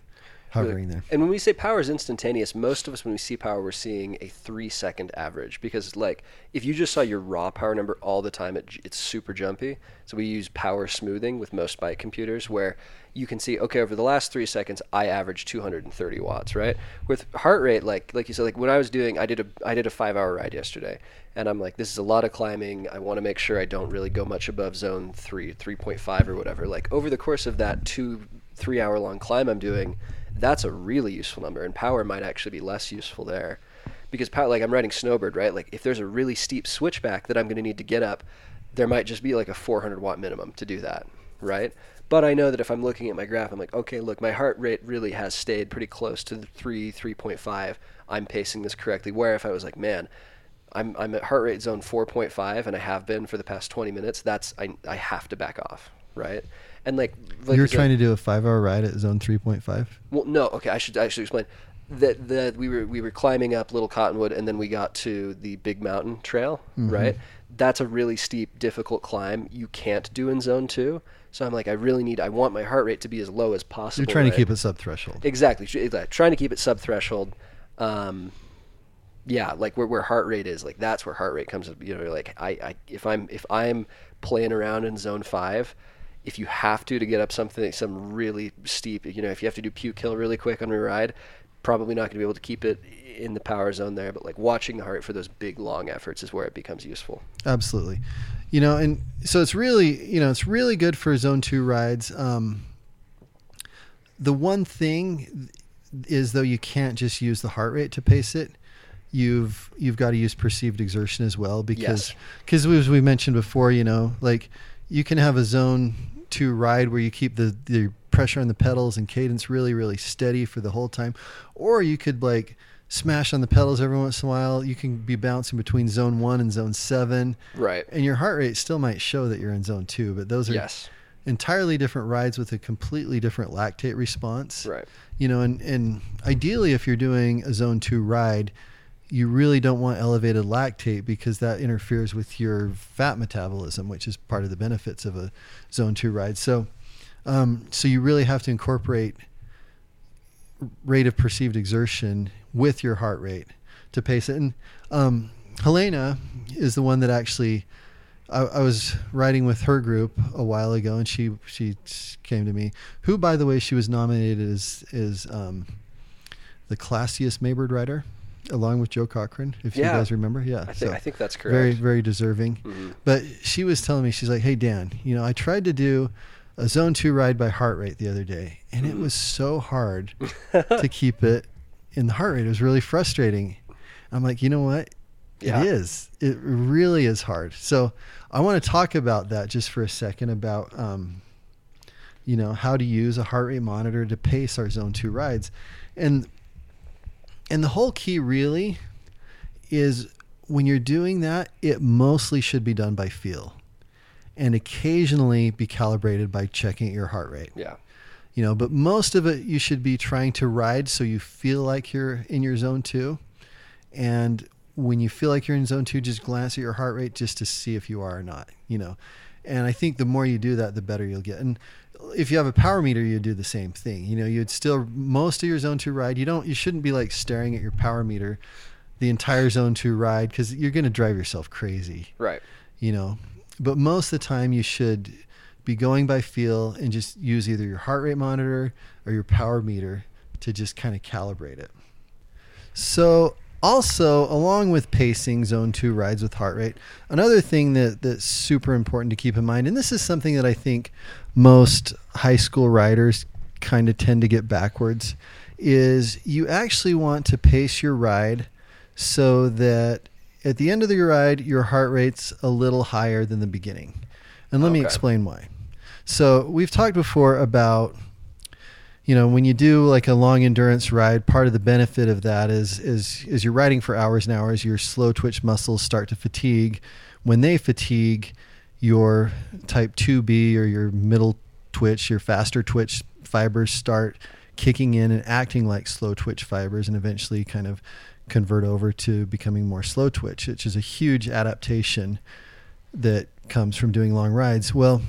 hovering there. And when we say power is instantaneous, most of us, when we see power, we're seeing a 3-second average, because like if you just saw your raw power number all the time, it's super jumpy. So we use power smoothing with most bike computers, where you can see, okay, over the last 3 seconds, I averaged 230 watts, right? With heart rate, like you said, like when I did a 5-hour ride yesterday, and I'm like, this is a lot of climbing. I want to make sure I don't really go much above zone 3.5 or whatever. Like over the course of that 3 hour long climb I'm doing, that's a really useful number, and power might actually be less useful there, because power, like I'm riding snowbird, right? Like if there's a really steep switchback that I'm going to need to get up, there might just be like a 400 watt minimum to do that, right? But I know that if I'm looking at my graph, I'm like, okay, look, my heart rate really has stayed pretty close to the 3.5. I'm pacing this correctly. Where if I was like, man, I'm at heart rate zone 4.5 and I have been for the past 20 minutes, that's I have to back off, right? And like you're trying to do a 5-hour ride at zone 3.5. Well, no, okay, I should explain that we were climbing up Little Cottonwood, and then we got to the Big Mountain Trail, mm-hmm. right? That's a really steep, difficult climb. You can't do in zone 2. So I'm like, I want my heart rate to be as low as possible. You're trying to keep it sub threshold. Exactly, trying to keep it sub threshold. Yeah, like where heart rate is, like that's where heart rate comes up. You know, like if I'm playing around in zone 5. If you have to get up some really steep, you know, if you have to do Puke Kill really quick on a ride, probably not going to be able to keep it in the power zone there. But like watching the heart rate for those big long efforts is where it becomes useful. Absolutely, you know, and so it's really, you know, it's really good for zone 2 rides. The one thing is though, you can't just use the heart rate to pace it. You've got to use perceived exertion as well, because as we mentioned before, you know, like. You can have a zone 2 ride where you keep the pressure on the pedals and cadence really, really steady for the whole time. Or you could like smash on the pedals every once in a while. You can be bouncing between zone 1 and zone 7. Right. And your heart rate still might show that you're in zone 2, but those are entirely different rides with a completely different lactate response. Right. You know, and ideally if you're doing a zone 2 ride, you really don't want elevated lactate because that interferes with your fat metabolism, which is part of the benefits of a zone 2 ride. So, so you really have to incorporate rate of perceived exertion with your heart rate to pace it. And Helena is the one that actually, I was riding with her group a while ago, and she came to me, who, by the way, she was nominated as the classiest Maybird rider, along with Joe Cochran, if you guys remember. Yeah, I think that's correct. Very, very deserving. Mm-hmm. But she was telling me, she's like, hey, Dan, you know, I tried to do a zone 2 ride by heart rate the other day, and it was so hard to keep it in the heart rate. It was really frustrating. I'm like, you know what? Yeah. It is. It really is hard. So I want to talk about that just for a second about, you know, how to use a heart rate monitor to pace our zone 2 rides. And the whole key really is when you're doing that, it mostly should be done by feel and occasionally be calibrated by checking your heart rate. Yeah. You know, but most of it, you should be trying to ride so you feel like you're in your zone 2. And when you feel like you're in zone 2, just glance at your heart rate just to see if you are or not, you know. And I think the more you do that, the better you'll get. And if you have a power meter, you do the same thing. You know, you'd still, most of your zone 2 ride, you shouldn't be like staring at your power meter the entire zone 2 ride because you're going to drive yourself crazy. Right. You know, but most of the time you should be going by feel and just use either your heart rate monitor or your power meter to just kind of calibrate it. So also, along with pacing zone 2 rides with heart rate, another thing that's super important to keep in mind, and this is something that I think most high school riders kind of tend to get backwards, is you actually want to pace your ride so that at the end of your ride, your heart rate's a little higher than the beginning. And let me explain why. So we've talked before about, you know, when you do like a long endurance ride, part of the benefit of that is you're riding for hours and hours, your slow twitch muscles start to fatigue. When they fatigue, your type 2B or your middle twitch, your faster twitch fibers start kicking in and acting like slow twitch fibers and eventually kind of convert over to becoming more slow twitch, which is a huge adaptation that comes from doing long rides. Well,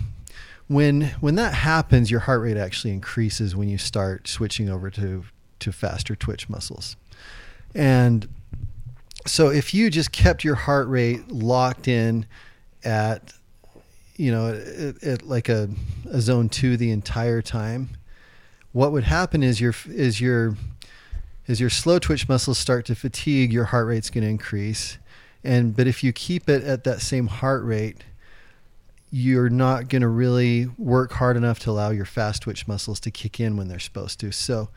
when that happens, your heart rate actually increases when you start switching over to faster twitch muscles. And so if you just kept your heart rate locked in at, you know, at like a zone 2 the entire time, what would happen is your slow twitch muscles start to fatigue, your heart rate's going to increase. But if you keep it at that same heart rate, you're not going to really work hard enough to allow your fast twitch muscles to kick in when they're supposed to. So,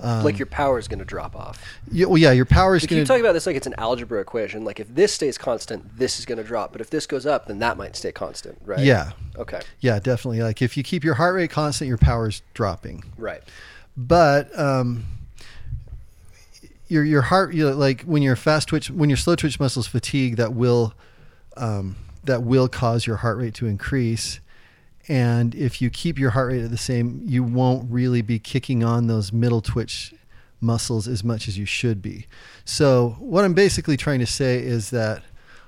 like your power is going to drop off. Yeah, well, yeah, your power is going to. You talk about this like it's an algebra equation. Like if this stays constant, this is going to drop. But if this goes up, then that might stay constant, right? Yeah. Okay. Yeah, definitely. Like if you keep your heart rate constant, your power is dropping. Right. But your heart, you know, like when your fast twitch, when your slow twitch muscles fatigue, that will cause your heart rate to increase. And if you keep your heart rate at the same, you won't really be kicking on those middle twitch muscles as much as you should be. So what I'm basically trying to say is that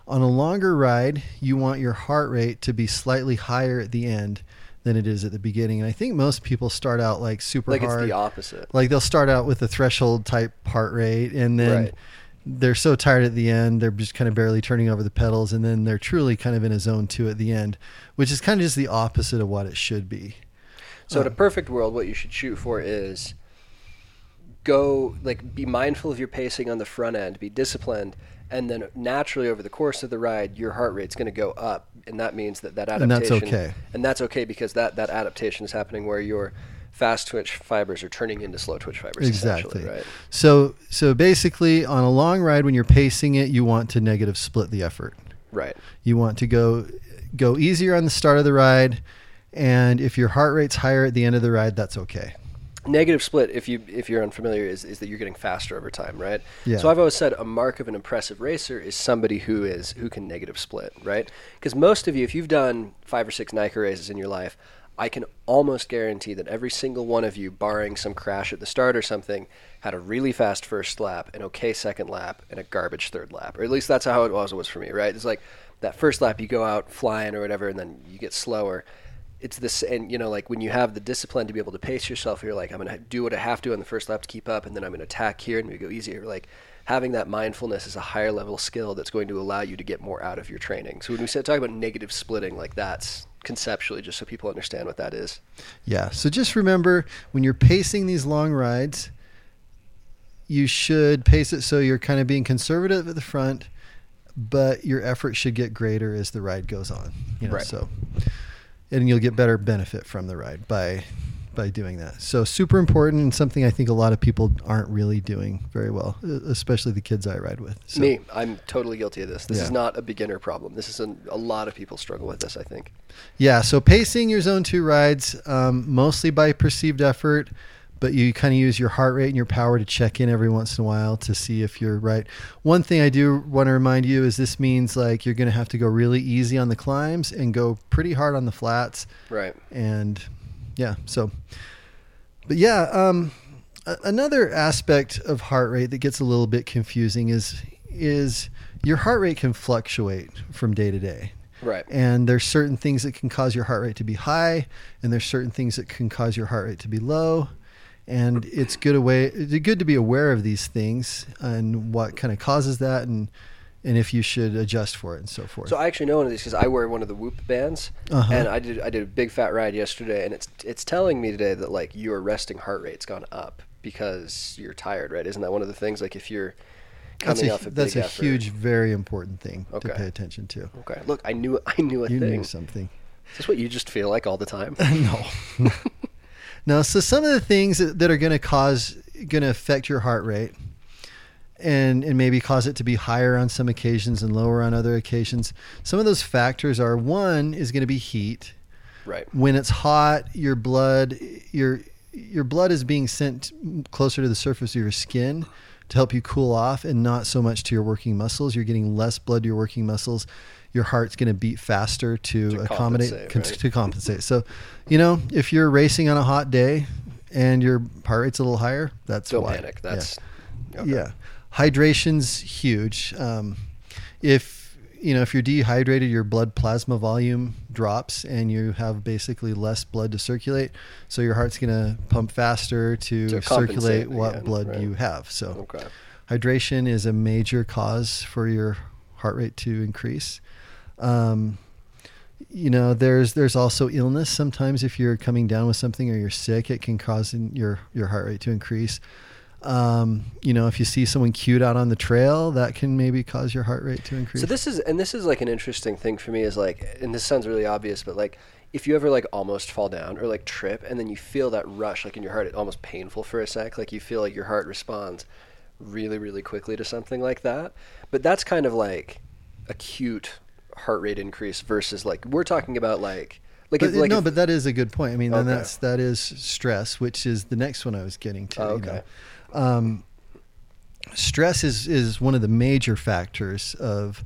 on a longer ride, you want your heart rate to be slightly higher at the end than it is at the beginning. And I think most people start out like super hard. Like it's the opposite. Like they'll start out with a threshold type heart rate and then they're so tired at the end, they're just kind of barely turning over the pedals, and then they're truly kind of in a zone 2 at the end, which is kind of just the opposite of what it should be. So in a perfect world, what you should shoot for is be mindful of your pacing on the front end, be disciplined, and then naturally over the course of the ride, your heart rate's going to go up, and that means that adaptation. And that's okay. And that's okay because that adaptation is happening where your fast twitch fibers are turning into slow twitch fibers. Exactly. Right? So basically on a long ride, when you're pacing it, you want to negative split the effort, right? You want to go easier on the start of the ride. And if your heart rate's higher at the end of the ride, that's okay. Negative split, if you're unfamiliar, is that you're getting faster over time, right? Yeah. So I've always said a mark of an impressive racer is somebody who can negative split, right? Because most of you, if you've done 5 or 6 Nike races in your life, I can almost guarantee that every single one of you, barring some crash at the start or something, had a really fast first lap, an okay second lap, and a garbage third lap. Or at least that's how it was for me, right? It's like that first lap, you go out flying or whatever, and then you get slower. It's this, and you know, like when you have the discipline to be able to pace yourself, you're like, I'm going to do what I have to on the first lap to keep up, and then I'm going to attack here and we go easier. Like having that mindfulness is a higher level skill that's going to allow you to get more out of your training. So when we talk about negative splitting, like that's conceptually, just so people understand what that is. Yeah. So just remember, when you're pacing these long rides, you should pace it so you're kind of being conservative at the front, but your effort should get greater as the ride goes on. You know, right. So. And you'll get better benefit from the ride by doing that. So super important, and something I think a lot of people aren't really doing very well, especially the kids I ride with. So. Me, I'm totally guilty of this. This is not a beginner problem. This is a lot of people struggle with this, I think. Yeah, so pacing your zone 2 rides, mostly by perceived effort, but you kind of use your heart rate and your power to check in every once in a while to see if you're right. One thing I do want to remind you is this means like you're going to have to go really easy on the climbs and go pretty hard on the flats. Right. And yeah, so, but yeah, another aspect of heart rate that gets a little bit confusing is your heart rate can fluctuate from day to day. Right. And there's certain things that can cause your heart rate to be high, and there's certain things that can cause your heart rate to be low. And it's good to be aware of these things and what kind of causes that, and if you should adjust for it and so forth. So I actually know one of these because I wear one of the Whoop bands, and I did a big fat ride yesterday, and it's telling me today that like your resting heart rate's gone up because you're tired, right? Isn't that one of the things? Like if you're coming off a big effort. That's a huge, very important thing to pay attention to. Okay. Look, I knew a thing. You knew something. Is this what you just feel like all the time? No. Now, so some of the things that are going to affect your heart rate and maybe cause it to be higher on some occasions and lower on other occasions. Some of those factors are, one is going to be heat. Right. When it's hot, your blood is being sent closer to the surface of your skin to help you cool off and not so much to your working muscles. You're getting less blood to your working muscles. Your heart's going to beat faster to accommodate, to compensate. So, you know, if you're racing on a hot day and your heart rate's a little higher, that's why. Don't panic. Yeah. Hydration's huge. If you're dehydrated, your blood plasma volume drops and you have basically less blood to circulate. So your heart's going to pump faster to circulate what blood you have. So hydration is a major cause for your heart rate to increase. There's also illness. Sometimes if you're coming down with something or you're sick, it can cause your heart rate to increase. If you see someone cute out on the trail, that can maybe cause your heart rate to increase. So this is like an interesting thing for me is like, and this sounds really obvious, but like if you ever like almost fall down or like trip and then you feel that rush, like in your heart, it's almost painful for a sec. Like you feel like your heart responds really, really quickly to something like that. But that's kind of like acute heart rate increase versus like we're talking about but that is a good point. I mean, then that is stress, which is the next one I was getting to. Stress is one of the major factors of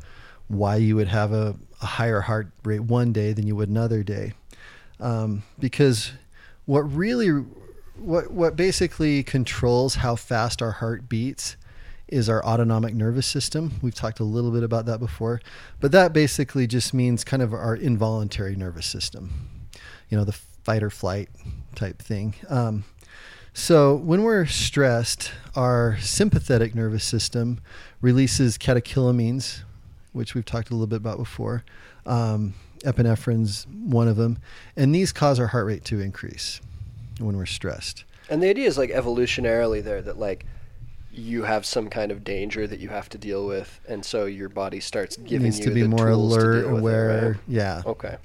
why you would have a higher heart rate one day than you would another day, because what basically controls how fast our heart beats is our autonomic nervous system. We've talked a little bit about that before, but that basically just means kind of our involuntary nervous system, you know, the fight or flight type thing. So when we're stressed, our sympathetic nervous system releases catecholamines, which we've talked a little bit about before. Epinephrine's one of them. And these cause our heart rate to increase when we're stressed. And the idea is like evolutionarily there that like you have some kind of danger that you have to deal with, and so your body starts giving you the tools to deal with it. Needs to be more alert, aware, right? Yeah. Okay.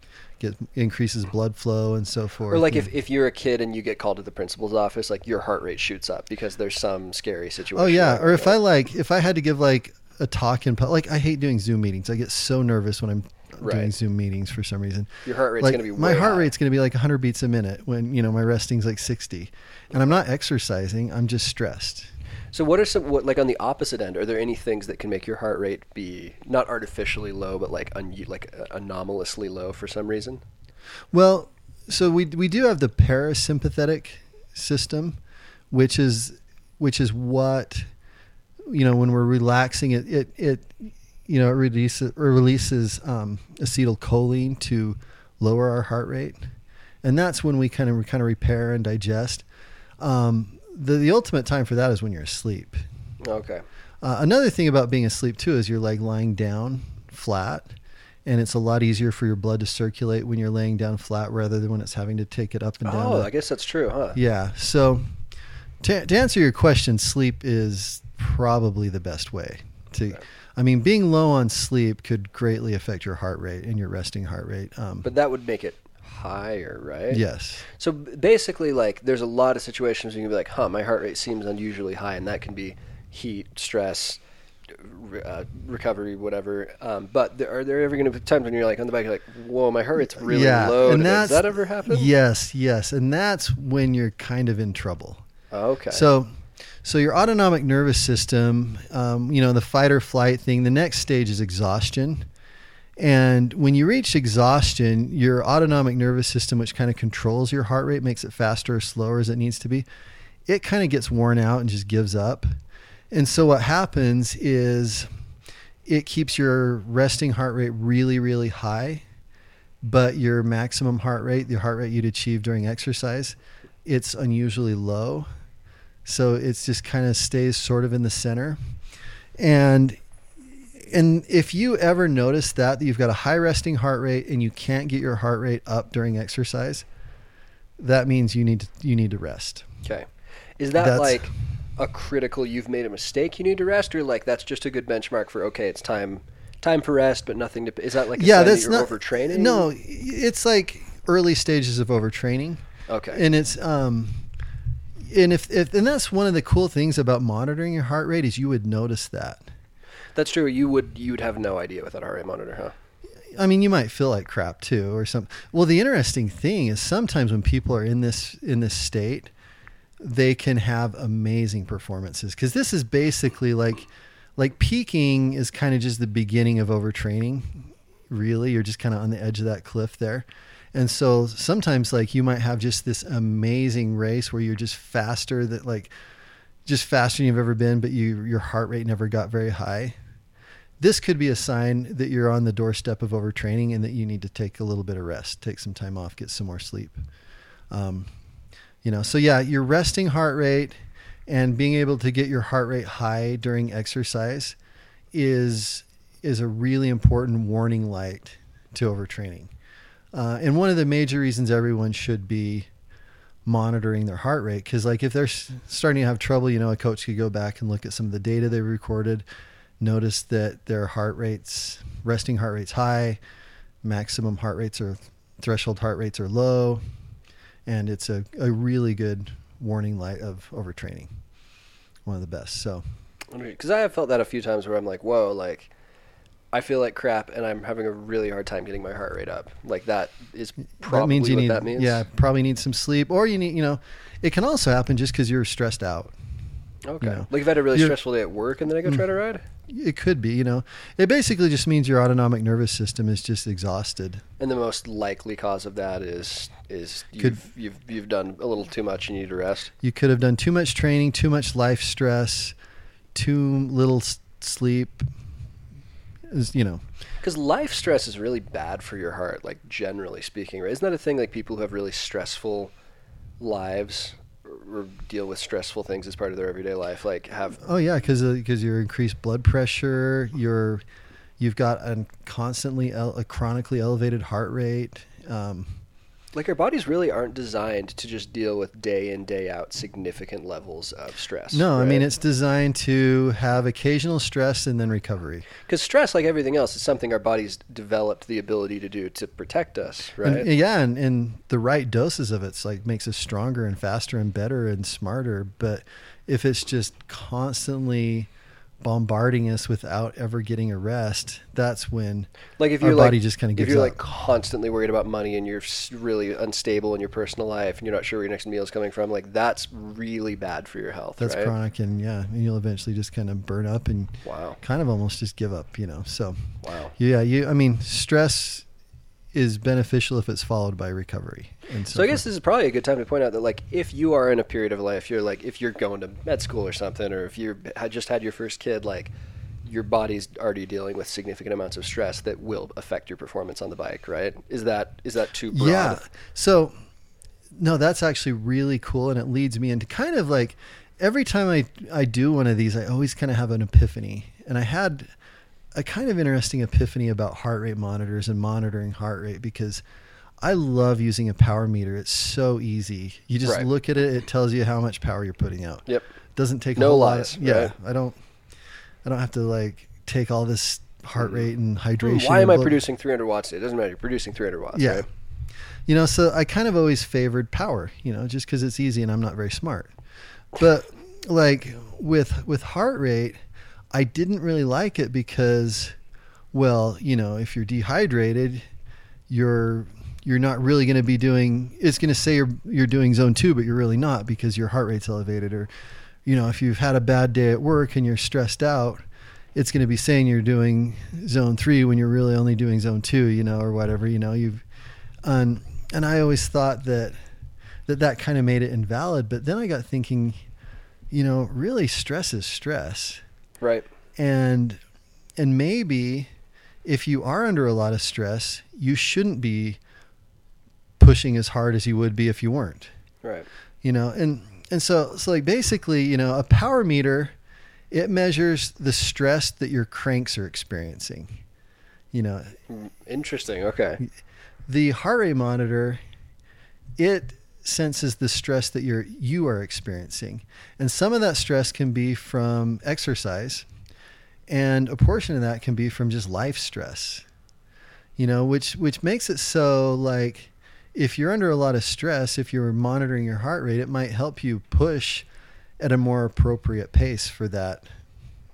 Increases blood flow and so forth. Or like if you're a kid and you get called to the principal's office, like your heart rate shoots up because there's some scary situation. Oh yeah, or if I had to give like a talk in public, like I hate doing Zoom meetings. I get so nervous when I'm doing Zoom meetings for some reason. Your heart rate's like, going to be rate's going to be like 100 beats a minute when, you know, my resting's like 60. And I'm not exercising, I'm just stressed. So what are some, like on the opposite end, are there any things that can make your heart rate be not artificially low, but like anomalously low for some reason? Well, so we do have the parasympathetic system, which is what, you know, when we're relaxing, it releases acetylcholine to lower our heart rate, and that's when we kind of repair and digest. The ultimate time for that is when you're asleep. Okay. Another thing about being asleep too is you're like lying down flat, and it's a lot easier for your blood to circulate when you're laying down flat rather than when it's having to take it up and down. Oh, I guess that's true, huh? Yeah. So to answer your question, sleep is probably the best way to. Okay. I mean, being low on sleep could greatly affect your heart rate and your resting heart rate. But that would make it higher, right? Yes. So basically, like, there's a lot of situations where you can be like, huh, my heart rate seems unusually high, and that can be heat, stress, recovery, whatever. But are there ever going to be times when you're like on the bike, you're like, whoa, my heart rate's really low? And does that ever happen? Yes. And that's when you're kind of in trouble. Okay. So your autonomic nervous system, the fight or flight thing, the next stage is exhaustion. And when you reach exhaustion, your autonomic nervous system, which kind of controls your heart rate, makes it faster or slower as it needs to be, it kind of gets worn out and just gives up. And so what happens is it keeps your resting heart rate really, really high, but your maximum heart rate, the heart rate you'd achieve during exercise, it's unusually low. So it's just kind of stays sort of in the center. And if you ever notice that you've got a high resting heart rate and you can't get your heart rate up during exercise, that means you need to rest. Okay. Is that's like a critical, you've made a mistake, you need to rest, or like that's just a good benchmark for, okay, it's time for rest, but nothing to, is that like a sign that you're overtraining? No, it's like early stages of overtraining. Okay. And it's and if that's one of the cool things about monitoring your heart rate is you would notice that. That's true. You'd have no idea without a heart rate monitor, huh? I mean, you might feel like crap too, or something. Well, the interesting thing is sometimes when people are in this state, they can have amazing performances because this is basically like peaking is kind of just the beginning of overtraining. Really, you're just kind of on the edge of that cliff there. And so sometimes like you might have just this amazing race where you're just faster than you've ever been, but your heart rate never got very high. This could be a sign that you're on the doorstep of overtraining and that you need to take a little bit of rest, take some time off, get some more sleep. So yeah, your resting heart rate and being able to get your heart rate high during exercise is a really important warning light to overtraining. And one of the major reasons everyone should be monitoring their heart rate, because like if they're starting to have trouble, you know, a coach could go back and look at some of the data they recorded, notice that their resting heart rate's high, maximum heart rates or threshold heart rates are low, and it's a really good warning light of overtraining. One of the best. So, because I have felt that a few times where I'm like, whoa, like I feel like crap and I'm having a really hard time getting my heart rate up. Like that is probably that means. Yeah, probably need some sleep, or you need, you know, it can also happen just because you're stressed out. Okay. You know? Like if I had a really stressful day at work and then I go try to ride? It could be, you know. It basically just means your autonomic nervous system is just exhausted. And the most likely cause of that is you've done a little too much and you need to rest. You could have done too much training, too much life stress, too little sleep. Is, you know, because life stress is really bad for your heart, like generally speaking, right? Isn't that a thing, like people who have really stressful lives or deal with stressful things as part of their everyday life, like have because your increased blood pressure, you've got a chronically elevated heart rate, like our bodies really aren't designed to just deal with day in, day out significant levels of stress. No, right? I mean, it's designed to have occasional stress and then recovery. Because stress, like everything else, is something our bodies developed the ability to do to protect us, right? And the right doses of it's like makes us stronger and faster and better and smarter. But if it's just constantly bombarding us without ever getting a rest, that's when like if your body just kind of gives up. If you're like constantly worried about money and you're really unstable in your personal life and you're not sure where your next meal is coming from, like that's really bad for your health. That's right? Chronic, and yeah, and you'll eventually just kind of burn up and kind of almost just give up, you know. So yeah, I mean, stress is beneficial if it's followed by recovery. And so I guess this is probably a good time to point out that like if you are in a period of life, you're like, if you're going to med school or something, or if you just had your first kid, like your body's already dealing with significant amounts of stress that will affect your performance on the bike, right? Is that too broad? Yeah. So no, that's actually really cool. And it leads me into kind of like every time I do one of these, I always kind of have an epiphany. And I had a kind of interesting epiphany about heart rate monitors and monitoring heart rate, because I love using a power meter. It's so easy. You just look at it. It tells you how much power you're putting out. Yep. It doesn't take no lies. Yeah. Right. I don't have to like take all this heart rate and hydration. Why am I producing 300 watts today? It doesn't matter. You're producing 300 watts. Yeah. Right? You know, so I kind of always favored power, you know, just cause it's easy and I'm not very smart, but like with heart rate, I didn't really like it because, well, you know, if you're dehydrated, you're not really going to be doing, it's going to say you're doing zone 2, but you're really not because your heart rate's elevated. Or, you know, if you've had a bad day at work and you're stressed out, it's going to be saying you're doing zone 3 when you're really only doing zone 2, you know, or whatever, you know, and I always thought that kind of made it invalid. But then I got thinking, you know, really stress is stress. Right. And maybe if you are under a lot of stress, you shouldn't be pushing as hard as you would be if you weren't. Right. You know, and so like basically, you know, a power meter, it measures the stress that your cranks are experiencing. You know. Interesting. Okay. The heart rate monitor, it senses the stress that you are experiencing. And some of that stress can be from exercise, and a portion of that can be from just life stress, you know, which makes it so like if you're under a lot of stress, if you're monitoring your heart rate, it might help you push at a more appropriate pace for that,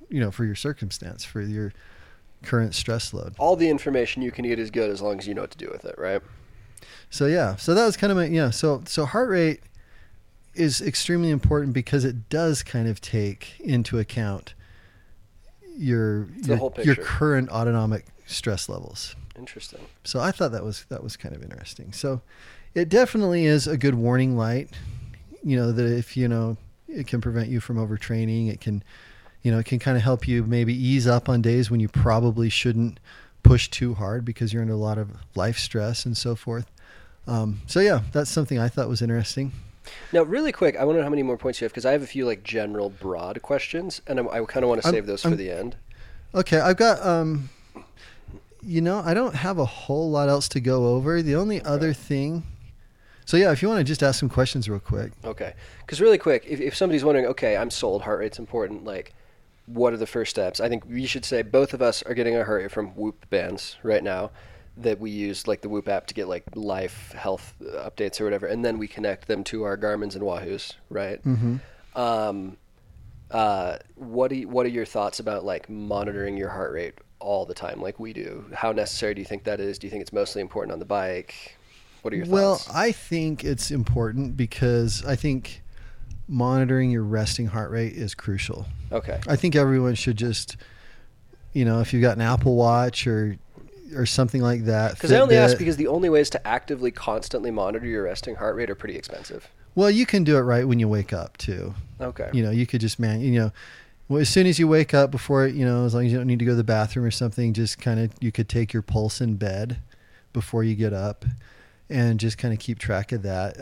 you know, for your circumstance, for your current stress load. All the information you can get is good as long as you know what to do with it, right? So yeah, so that was kind of my, yeah. So heart rate is extremely important because it does kind of take into account your current autonomic stress levels. Interesting. So I thought that was kind of interesting. So it definitely is a good warning light, you know, that if, you know, it can prevent you from overtraining, it can, you know, it can kind of help you maybe ease up on days when you probably shouldn't push too hard because you're under a lot of life stress and so forth. So yeah, that's something I thought was interesting. Now, really quick, I want to know how many more points you have, because I have a few like general broad questions, and I kind of want to save those for the end. Okay, I've got, you know, I don't have a whole lot else to go over. The only other thing, so yeah, if you want to just ask some questions real quick. Okay, because really quick, if somebody's wondering, okay, I'm sold, heart rate's important, like, what are the first steps? I think we should say both of us are getting our heart rate from Whoop bands right now that we use, like the Whoop app, to get like life health updates or whatever. And then we connect them to our Garmins and Wahoos, right? Mm-hmm. What are your thoughts about like monitoring your heart rate all the time like we do? How necessary do you think that is? Do you think it's mostly important on the bike? What are your thoughts? Well, I think it's important because I think monitoring your resting heart rate is crucial. Okay. I think everyone should just, you know, if you've got an Apple Watch or something like that. Because I only ask because the only ways to actively constantly monitor your resting heart rate are pretty expensive. Well, you can do it right when you wake up too. Okay. You know, you could just, as soon as you wake up, before, you know, as long as you don't need to go to the bathroom or something, just kind of, you could take your pulse in bed before you get up and just kind of keep track of that.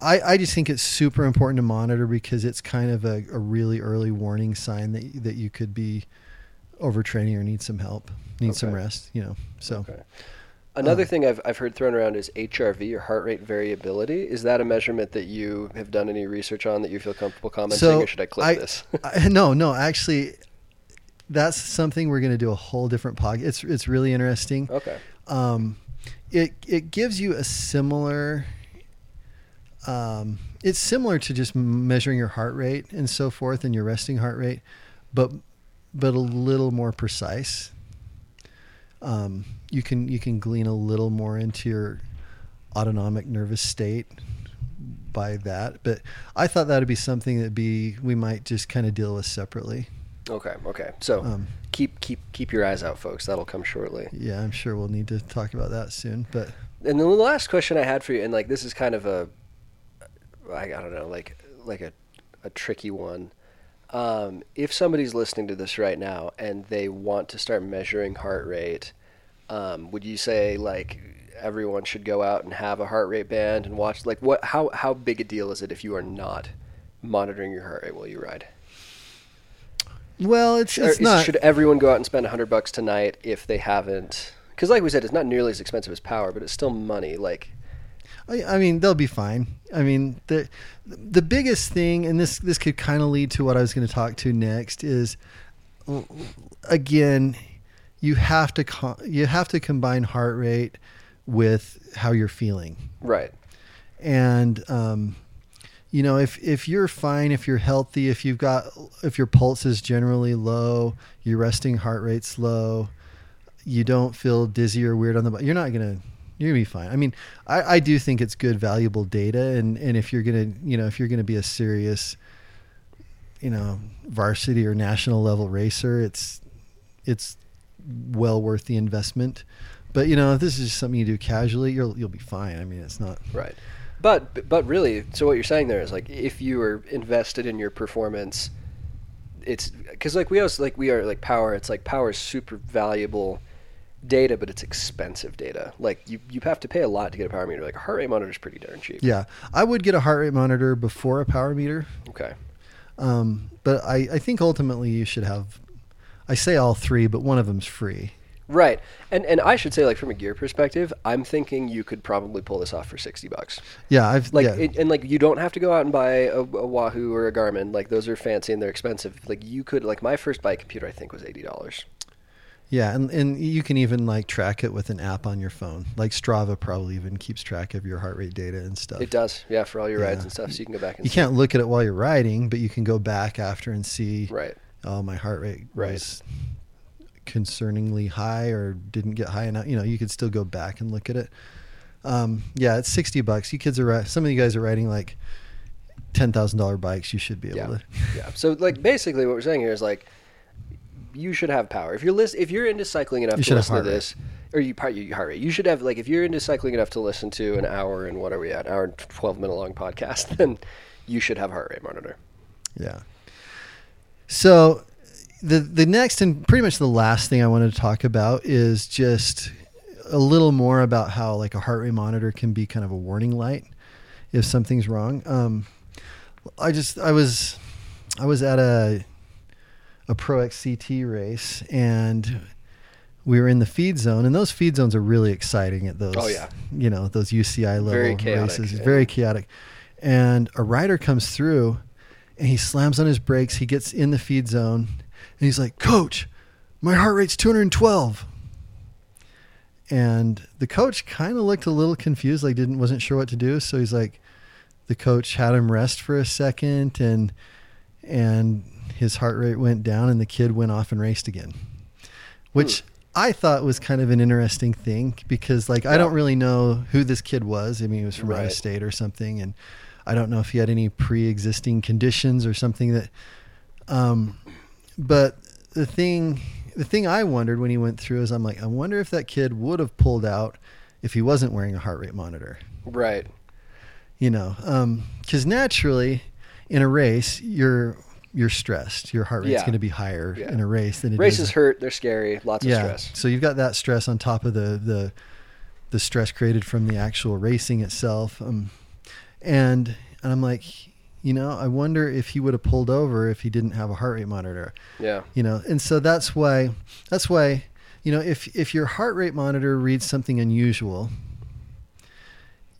I just think it's super important to monitor because it's kind of a really early warning sign that you could be overtraining or need some help, some rest, you know. So another thing I've heard thrown around is HRV, or heart rate variability. Is that a measurement that you have done any research on that you feel comfortable commenting, or should I clip this? No, actually that's something we're going to do a whole different podcast. It's really interesting. Okay. It gives you a similar, it's similar to just measuring your heart rate and so forth and your resting heart rate, but a little more precise. You can glean a little more into your autonomic nervous state by that. But I thought that'd be something that we might just kind of deal with separately. Okay. So keep your eyes out, folks. That'll come shortly. Yeah, I'm sure we'll need to talk about that soon. But and then the last question I had for you, and like this is kind of a tricky one. If somebody's listening to this right now and they want to start measuring heart rate, would you say like everyone should go out and have a heart rate band and watch? Like what? How big a deal is it if you are not monitoring your heart rate while you ride? Well, it's not. Should everyone go out and spend $100 tonight if they haven't? Because, like we said, it's not nearly as expensive as power, but it's still money. Like, I mean, they'll be fine. I mean, the biggest thing, and this could kind of lead to what I was going to talk to next, is again, you have to combine heart rate with how you're feeling, right? And you know, if you're fine, if you're healthy, if your pulse is generally low, your resting heart rate's low, you don't feel dizzy or weird on the body, you're gonna be fine. I mean, I do think it's good, valuable data, and if you're gonna be a serious, varsity or national level racer, it's well worth the investment. But if this is just something you do casually, you'll be fine. I mean, it's not right. But really, so what you're saying there is like if you are invested in your performance, it's because we are power. It's like power is super valuable data, but it's expensive data. Like you have to pay a lot to get a power meter. Like a heart rate monitor is pretty darn cheap. Yeah, I would get a heart rate monitor before a power meter. Okay, but I think ultimately you should have. I say all three, but one of them's free. Right. And I should say, like, from a gear perspective, I'm thinking you could probably pull this off for $60. Yeah. You don't have to go out and buy a Wahoo or a Garmin. Like, those are fancy and they're expensive. Like, you could, like, my first bike computer, I think, was $80. Yeah. And you can even, like, track it with an app on your phone. Like, Strava probably even keeps track of your heart rate data and stuff. It does. Yeah. For all your rides and stuff. So you can go back and see. You can't look at it while you're riding, but you can go back after and see. Right. Oh, my heart rate was concerningly high or didn't get high enough. You could still go back and look at it. It's $60. You kids are, some of you guys are riding like $10,000 bikes. You should be able to. Yeah. So like basically what we're saying here is like, you should have power. If you're into cycling enough to listen to this, or your heart rate, you should have, like, if you're into cycling enough to listen to an hour and what are we at? An hour and 12 minute long podcast, then you should have heart rate monitor. Yeah. So the next and pretty much the last thing I wanted to talk about is just a little more about how like a heart rate monitor can be kind of a warning light if something's wrong. I was at a Pro XCT race and we were in the feed zone, and those feed zones are really exciting at those, those UCI level very chaotic, races. Yeah. Very chaotic. And a rider comes through and he slams on his brakes. He gets in the feed zone. And he's like, "Coach, my heart rate's 212. And the coach kind of looked a little confused, like wasn't sure what to do. So he's like, the coach had him rest for a second, and his heart rate went down, and the kid went off and raced again, which I thought was kind of an interesting thing because, like, I don't really know who this kid was. I mean, he was from out of state or something, and I don't know if he had any pre-existing conditions or something that. But the thing I wondered when he went through is I'm like, I wonder if that kid would have pulled out if he wasn't wearing a heart rate monitor. Right. Because naturally in a race, you're stressed. Your heart rate's going to be higher in a race than it is. Races hurt. They're scary. Lots of stress. So you've got that stress on top of the stress created from the actual racing itself. And I'm like, I wonder if he would have pulled over if he didn't have a heart rate monitor. Yeah. And so that's why, if your heart rate monitor reads something unusual,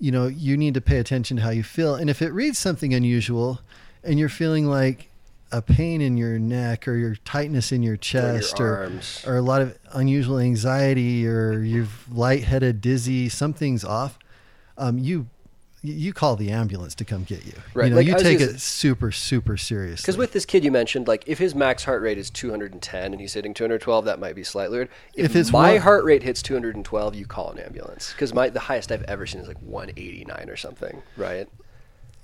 you need to pay attention to how you feel. And if it reads something unusual and you're feeling like a pain in your neck or your tightness in your chest or a lot of unusual anxiety or you've lightheaded, dizzy, something's off, you call the ambulance to come get you. Right. You know, like, you take it super, super seriously. Because with this kid you mentioned, like, if his max heart rate is 210 and he's hitting 212, that might be slightly weird. If my heart rate hits 212, you call an ambulance. Because the highest I've ever seen is like 189 or something, right?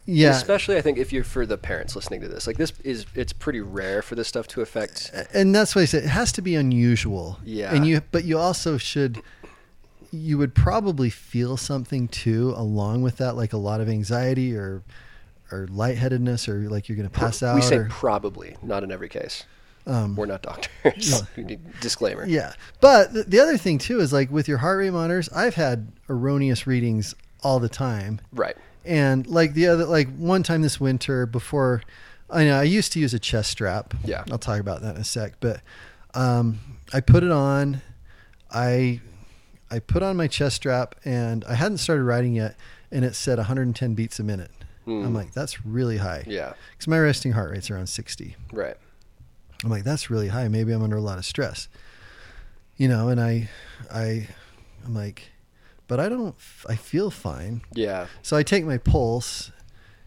Yeah. Especially, I think, if you're for the parents listening to this, like, it's pretty rare for this stuff to affect. And that's why I said it has to be unusual. Yeah. But you also should. You would probably feel something too, along with that, like a lot of anxiety or lightheadedness, or like you're going to pass out. We say probably, not in every case. We're not doctors. No. We need disclaimer. Yeah. But the other thing too is, like, with your heart rate monitors, I've had erroneous readings all the time. Right. And like one time this winter before, I used to use a chest strap. Yeah. I'll talk about that in a sec, but I put it on. I put on my chest strap and I hadn't started riding yet, and it said 110 beats a minute. I'm like, that's really high. Yeah. Because my resting heart rate's around 60. Right. I'm like, that's really high. Maybe I'm under a lot of stress. You know, and I'm like, but I feel fine. Yeah. So I take my pulse,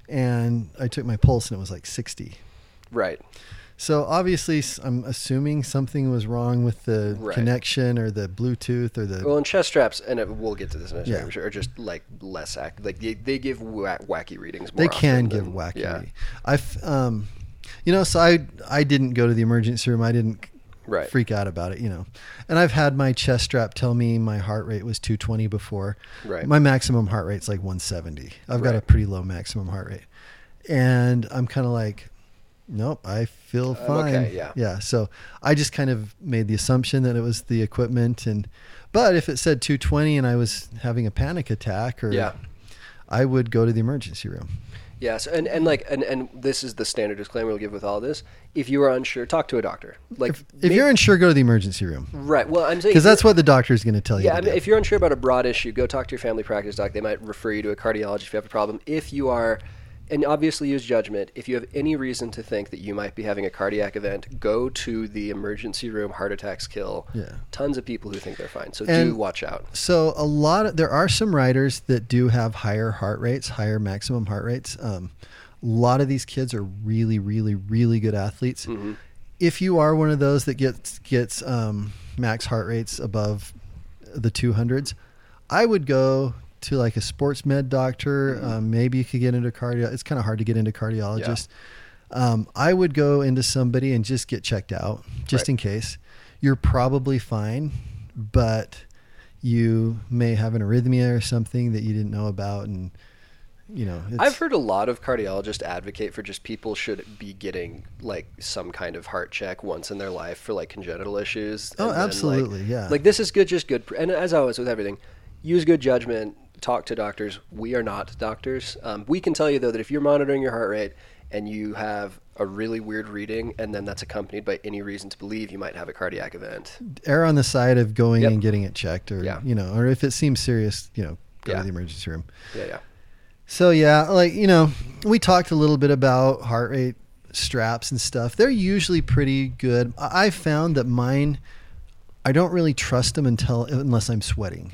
and it was like 60. Right. So obviously, I'm assuming something was wrong with the connection or the Bluetooth or the... Well, and chest straps, and we'll get to this in a second, I'm sure, are just like less active. Like they give wacky readings more often. They can give wacky readings. So I didn't go to the emergency room. I didn't freak out about it, you know. And I've had my chest strap tell me my heart rate was 220 before. Right. My maximum heart rate's like 170. I've got a pretty low maximum heart rate. And I'm kind of like... Nope, I feel fine. Okay, yeah. So I just kind of made the assumption that it was the equipment, but if it said 220 and I was having a panic attack, I would go to the emergency room. Yeah. So, and this is the standard disclaimer we'll give with all this. If you are unsure, talk to a doctor. Like if you're unsure, go to the emergency room. Right. Well, I'm saying because that's what the doctor is going to tell you. Yeah. I mean, if you're unsure about a broad issue, go talk to your family practice doc. They might refer you to a cardiologist if you have a problem. If you are. And obviously use judgment. If you have any reason to think that you might be having a cardiac event, go to the emergency room. Heart attacks kill tons of people who think they're fine. So do watch out. So there are some riders that do have higher heart rates, higher maximum heart rates. A lot of these kids are really, really, really good athletes. Mm-hmm. If you are one of those that gets max heart rates above the 200s, I would go to like a sports med doctor. Mm-hmm. Maybe you could get into cardio. It's kind of hard to get into cardiologist. Yeah. I would go into somebody and just get checked out just in case. You're probably fine, but you may have an arrhythmia or something that you didn't know about. And you know, I've heard a lot of cardiologists advocate for just people should be getting like some kind of heart check once in their life for like congenital issues. Oh, absolutely. Like, yeah. Like this is good, just good. And as always with everything, use good judgment. Talk to doctors. We are not doctors. We can tell you, though, that if you're monitoring your heart rate and you have a really weird reading and then that's accompanied by any reason to believe you might have a cardiac event, err on the side of going and getting it checked or, you know, or if it seems serious, you know, go to the emergency room. Yeah, yeah. So, like, you know, we talked a little bit about heart rate straps and stuff. They're usually pretty good. I found that mine, I don't really trust them unless I'm sweating.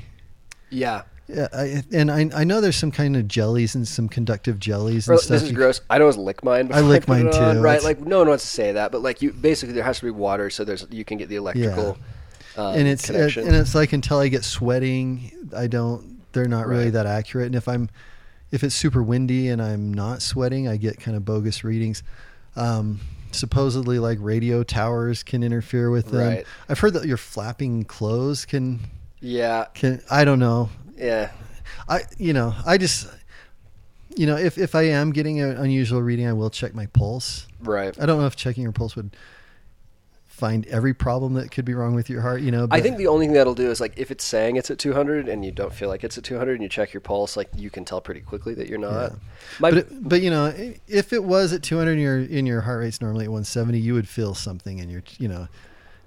Yeah. Yeah, I know there's some kind of jellies and some conductive jellies and stuff. This is gross. I always lick mine. I lick mine too. Right, like no one wants to say that, but like you basically there has to be water, so you can get the electrical. Yeah. And it's connection. And it's like until I get sweating, they're not really that accurate. And if it's super windy and I'm not sweating, I get kind of bogus readings. Supposedly, like radio towers can interfere with them. Right. I've heard that your flapping clothes can. Yeah. I don't know. Yeah. I just if I am getting an unusual reading, I will check my pulse. Right. I don't know if checking your pulse would find every problem that could be wrong with your heart, you know. But I think the only thing that'll do is like if it's saying it's at 200 and you don't feel like it's at 200 and you check your pulse, like you can tell pretty quickly that you're not. Yeah. But you know, if it was at 200 and your heart rate's normally at 170, you would feel something in your, you know.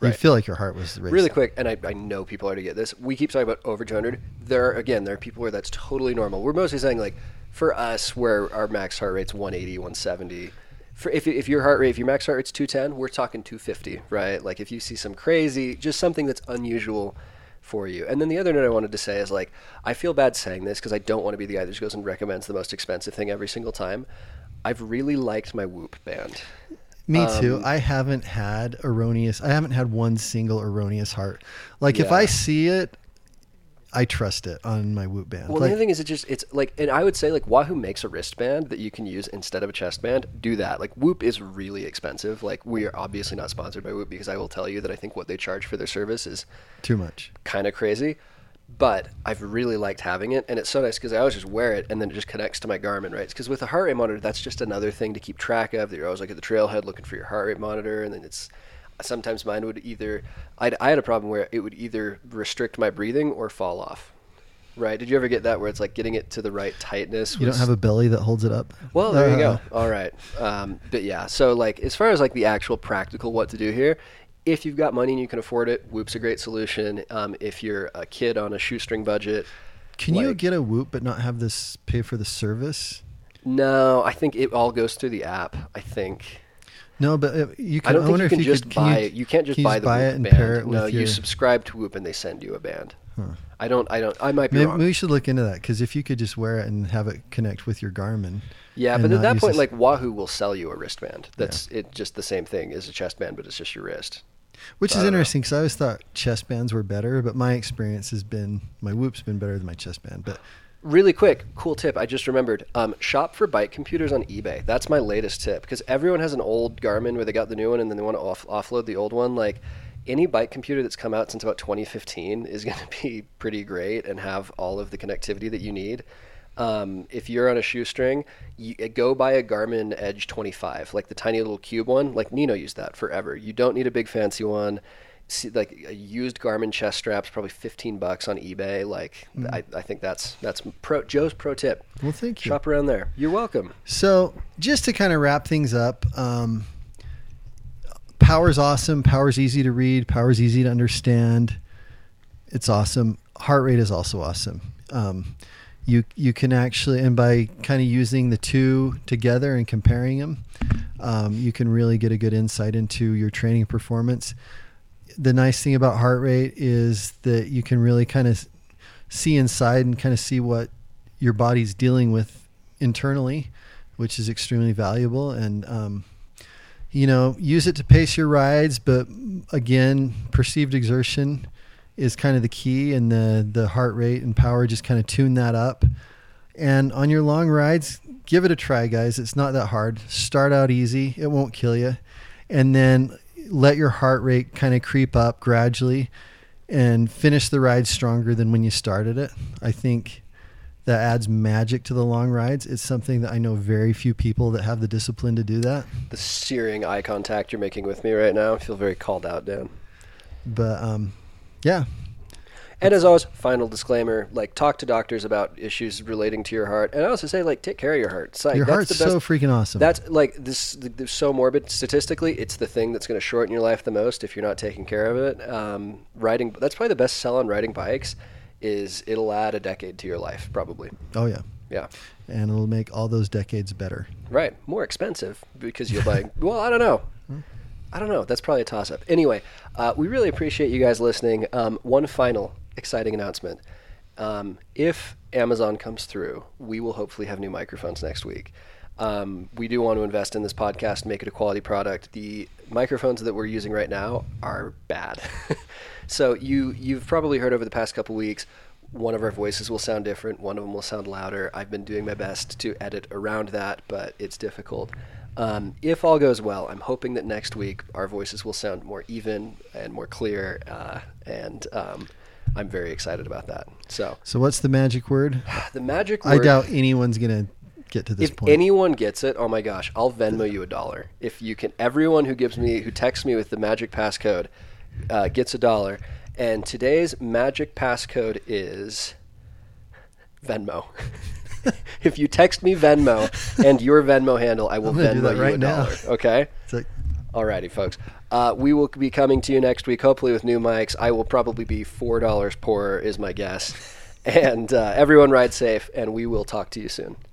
Right. You feel like your heart was racing. Really quick, and I know people are to get this. We keep talking about over 200. There are people where that's totally normal. We're mostly saying, like, for us, where our max heart rate's 180, 170. If your max heart rate's 210, we're talking 250, right? Like, if you see some crazy, just something that's unusual, for you. And then the other note I wanted to say is, like, I feel bad saying this because I don't want to be the guy that just goes and recommends the most expensive thing every single time. I've really liked my Whoop band. Me too. I haven't had one single erroneous heart. Like, yeah. If I see it, I trust it on my Whoop band. Well, the other thing is it's like, and I would say, like, Wahoo makes a wristband that you can use instead of a chest band. Do that. Like, Whoop is really expensive. Like, we are obviously not sponsored by Whoop because I will tell you that I think what they charge for their service is too much, kind of crazy. But I've really liked having it, and it's so nice because I always just wear it, and then it just connects to my Garmin, right? Because with a heart rate monitor, that's just another thing to keep track of. That you're always, like, at the trailhead looking for your heart rate monitor, and then it's sometimes mine would either. I had a problem where it would either restrict my breathing or fall off. Right? Did you ever get that where it's like getting it to the right tightness? You don't have a belly that holds it up. Well, there you go. All right, but yeah. So, like, as far as, like, the actual practical what to do here. If you've got money and you can afford it, Whoop's a great solution. If you're a kid on a shoestring budget. Can you get a Whoop but not have this pay for the service? No, I think it all goes through the app, I think. No, but you can own it. You can't just buy the Whoop band. No, you subscribe to Whoop and they send you a band. Huh. I might be wrong. Maybe we should look into that, because if you could just wear it and have it connect with your Garmin. Yeah, but at that point, like, Wahoo will sell you a wristband. It's just the same thing as a chest band, but it's just your wrist. Which is interesting, because I always thought chest bands were better, but my experience has been my Whoop's been better than my chest band. But really quick, cool tip I just remembered: shop for bike computers on eBay. That's my latest tip, because everyone has an old Garmin where they got the new one and then they want to offload the old one. Like, any bike computer that's come out since about 2015 is going to be pretty great and have all of the connectivity that you need. If you're on a shoestring, go buy a Garmin Edge 25, like the tiny little cube one. Like, Nino used that forever. You don't need a big fancy one. See, like, a used Garmin chest strap's probably $15 on eBay. Like, I think that's Joe's pro tip. Well, thank you. Shop around there. You're welcome. So, just to kind of wrap things up, power's awesome. Power's easy to read. Power's easy to understand. It's awesome. Heart rate is also awesome. You can actually, and by kind of using the two together and comparing them, you can really get a good insight into your training performance. The nice thing about heart rate is that you can really kind of see inside and kind of see what your body's dealing with internally, which is extremely valuable. And, use it to pace your rides. But again, perceived exertion is kind of the key, and the heart rate and power, just kind of tune that up. And on your long rides, give it a try, guys. It's not that hard. Start out easy. It won't kill you. And then let your heart rate kind of creep up gradually and finish the ride stronger than when you started it. I think that adds magic to the long rides. It's something that I know very few people that have the discipline to do that. The searing eye contact you're making with me right now, I feel very called out, Dan. But, yeah. And as always, final disclaimer, like, talk to doctors about issues relating to your heart. And I also say, like, take care of your heart. It's like, your heart's the best, so freaking awesome. That's like this so morbid. Statistically, it's the thing that's going to shorten your life the most if you're not taking care of it. Riding, that's probably the best sell on riding bikes, is it'll add a decade to your life, probably. Oh, yeah. Yeah. And it'll make all those decades better. Right. More expensive because you're like, well, I don't know. I don't know. That's probably a toss-up. Anyway, we really appreciate you guys listening. One final exciting announcement. If Amazon comes through, we will hopefully have new microphones next week. We do want to invest in this podcast and make it a quality product. The microphones that we're using right now are bad. So you've probably heard over the past couple weeks, one of our voices will sound different. One of them will sound louder. I've been doing my best to edit around that, but it's difficult. If all goes well, I'm hoping that next week our voices will sound more even and more clear, and I'm very excited about that. So what's the magic word? The magic word. I doubt anyone's going to get to this point. If anyone gets it, oh my gosh, I'll Venmo you $1. If you can, everyone who texts me with the magic passcode gets $1. And today's magic passcode is Venmo. If you text me Venmo and your Venmo handle, I will Venmo you $1. Okay? Alrighty, folks. We will be coming to you next week, hopefully with new mics. I will probably be $4 poorer is my guess. And everyone ride safe, and we will talk to you soon.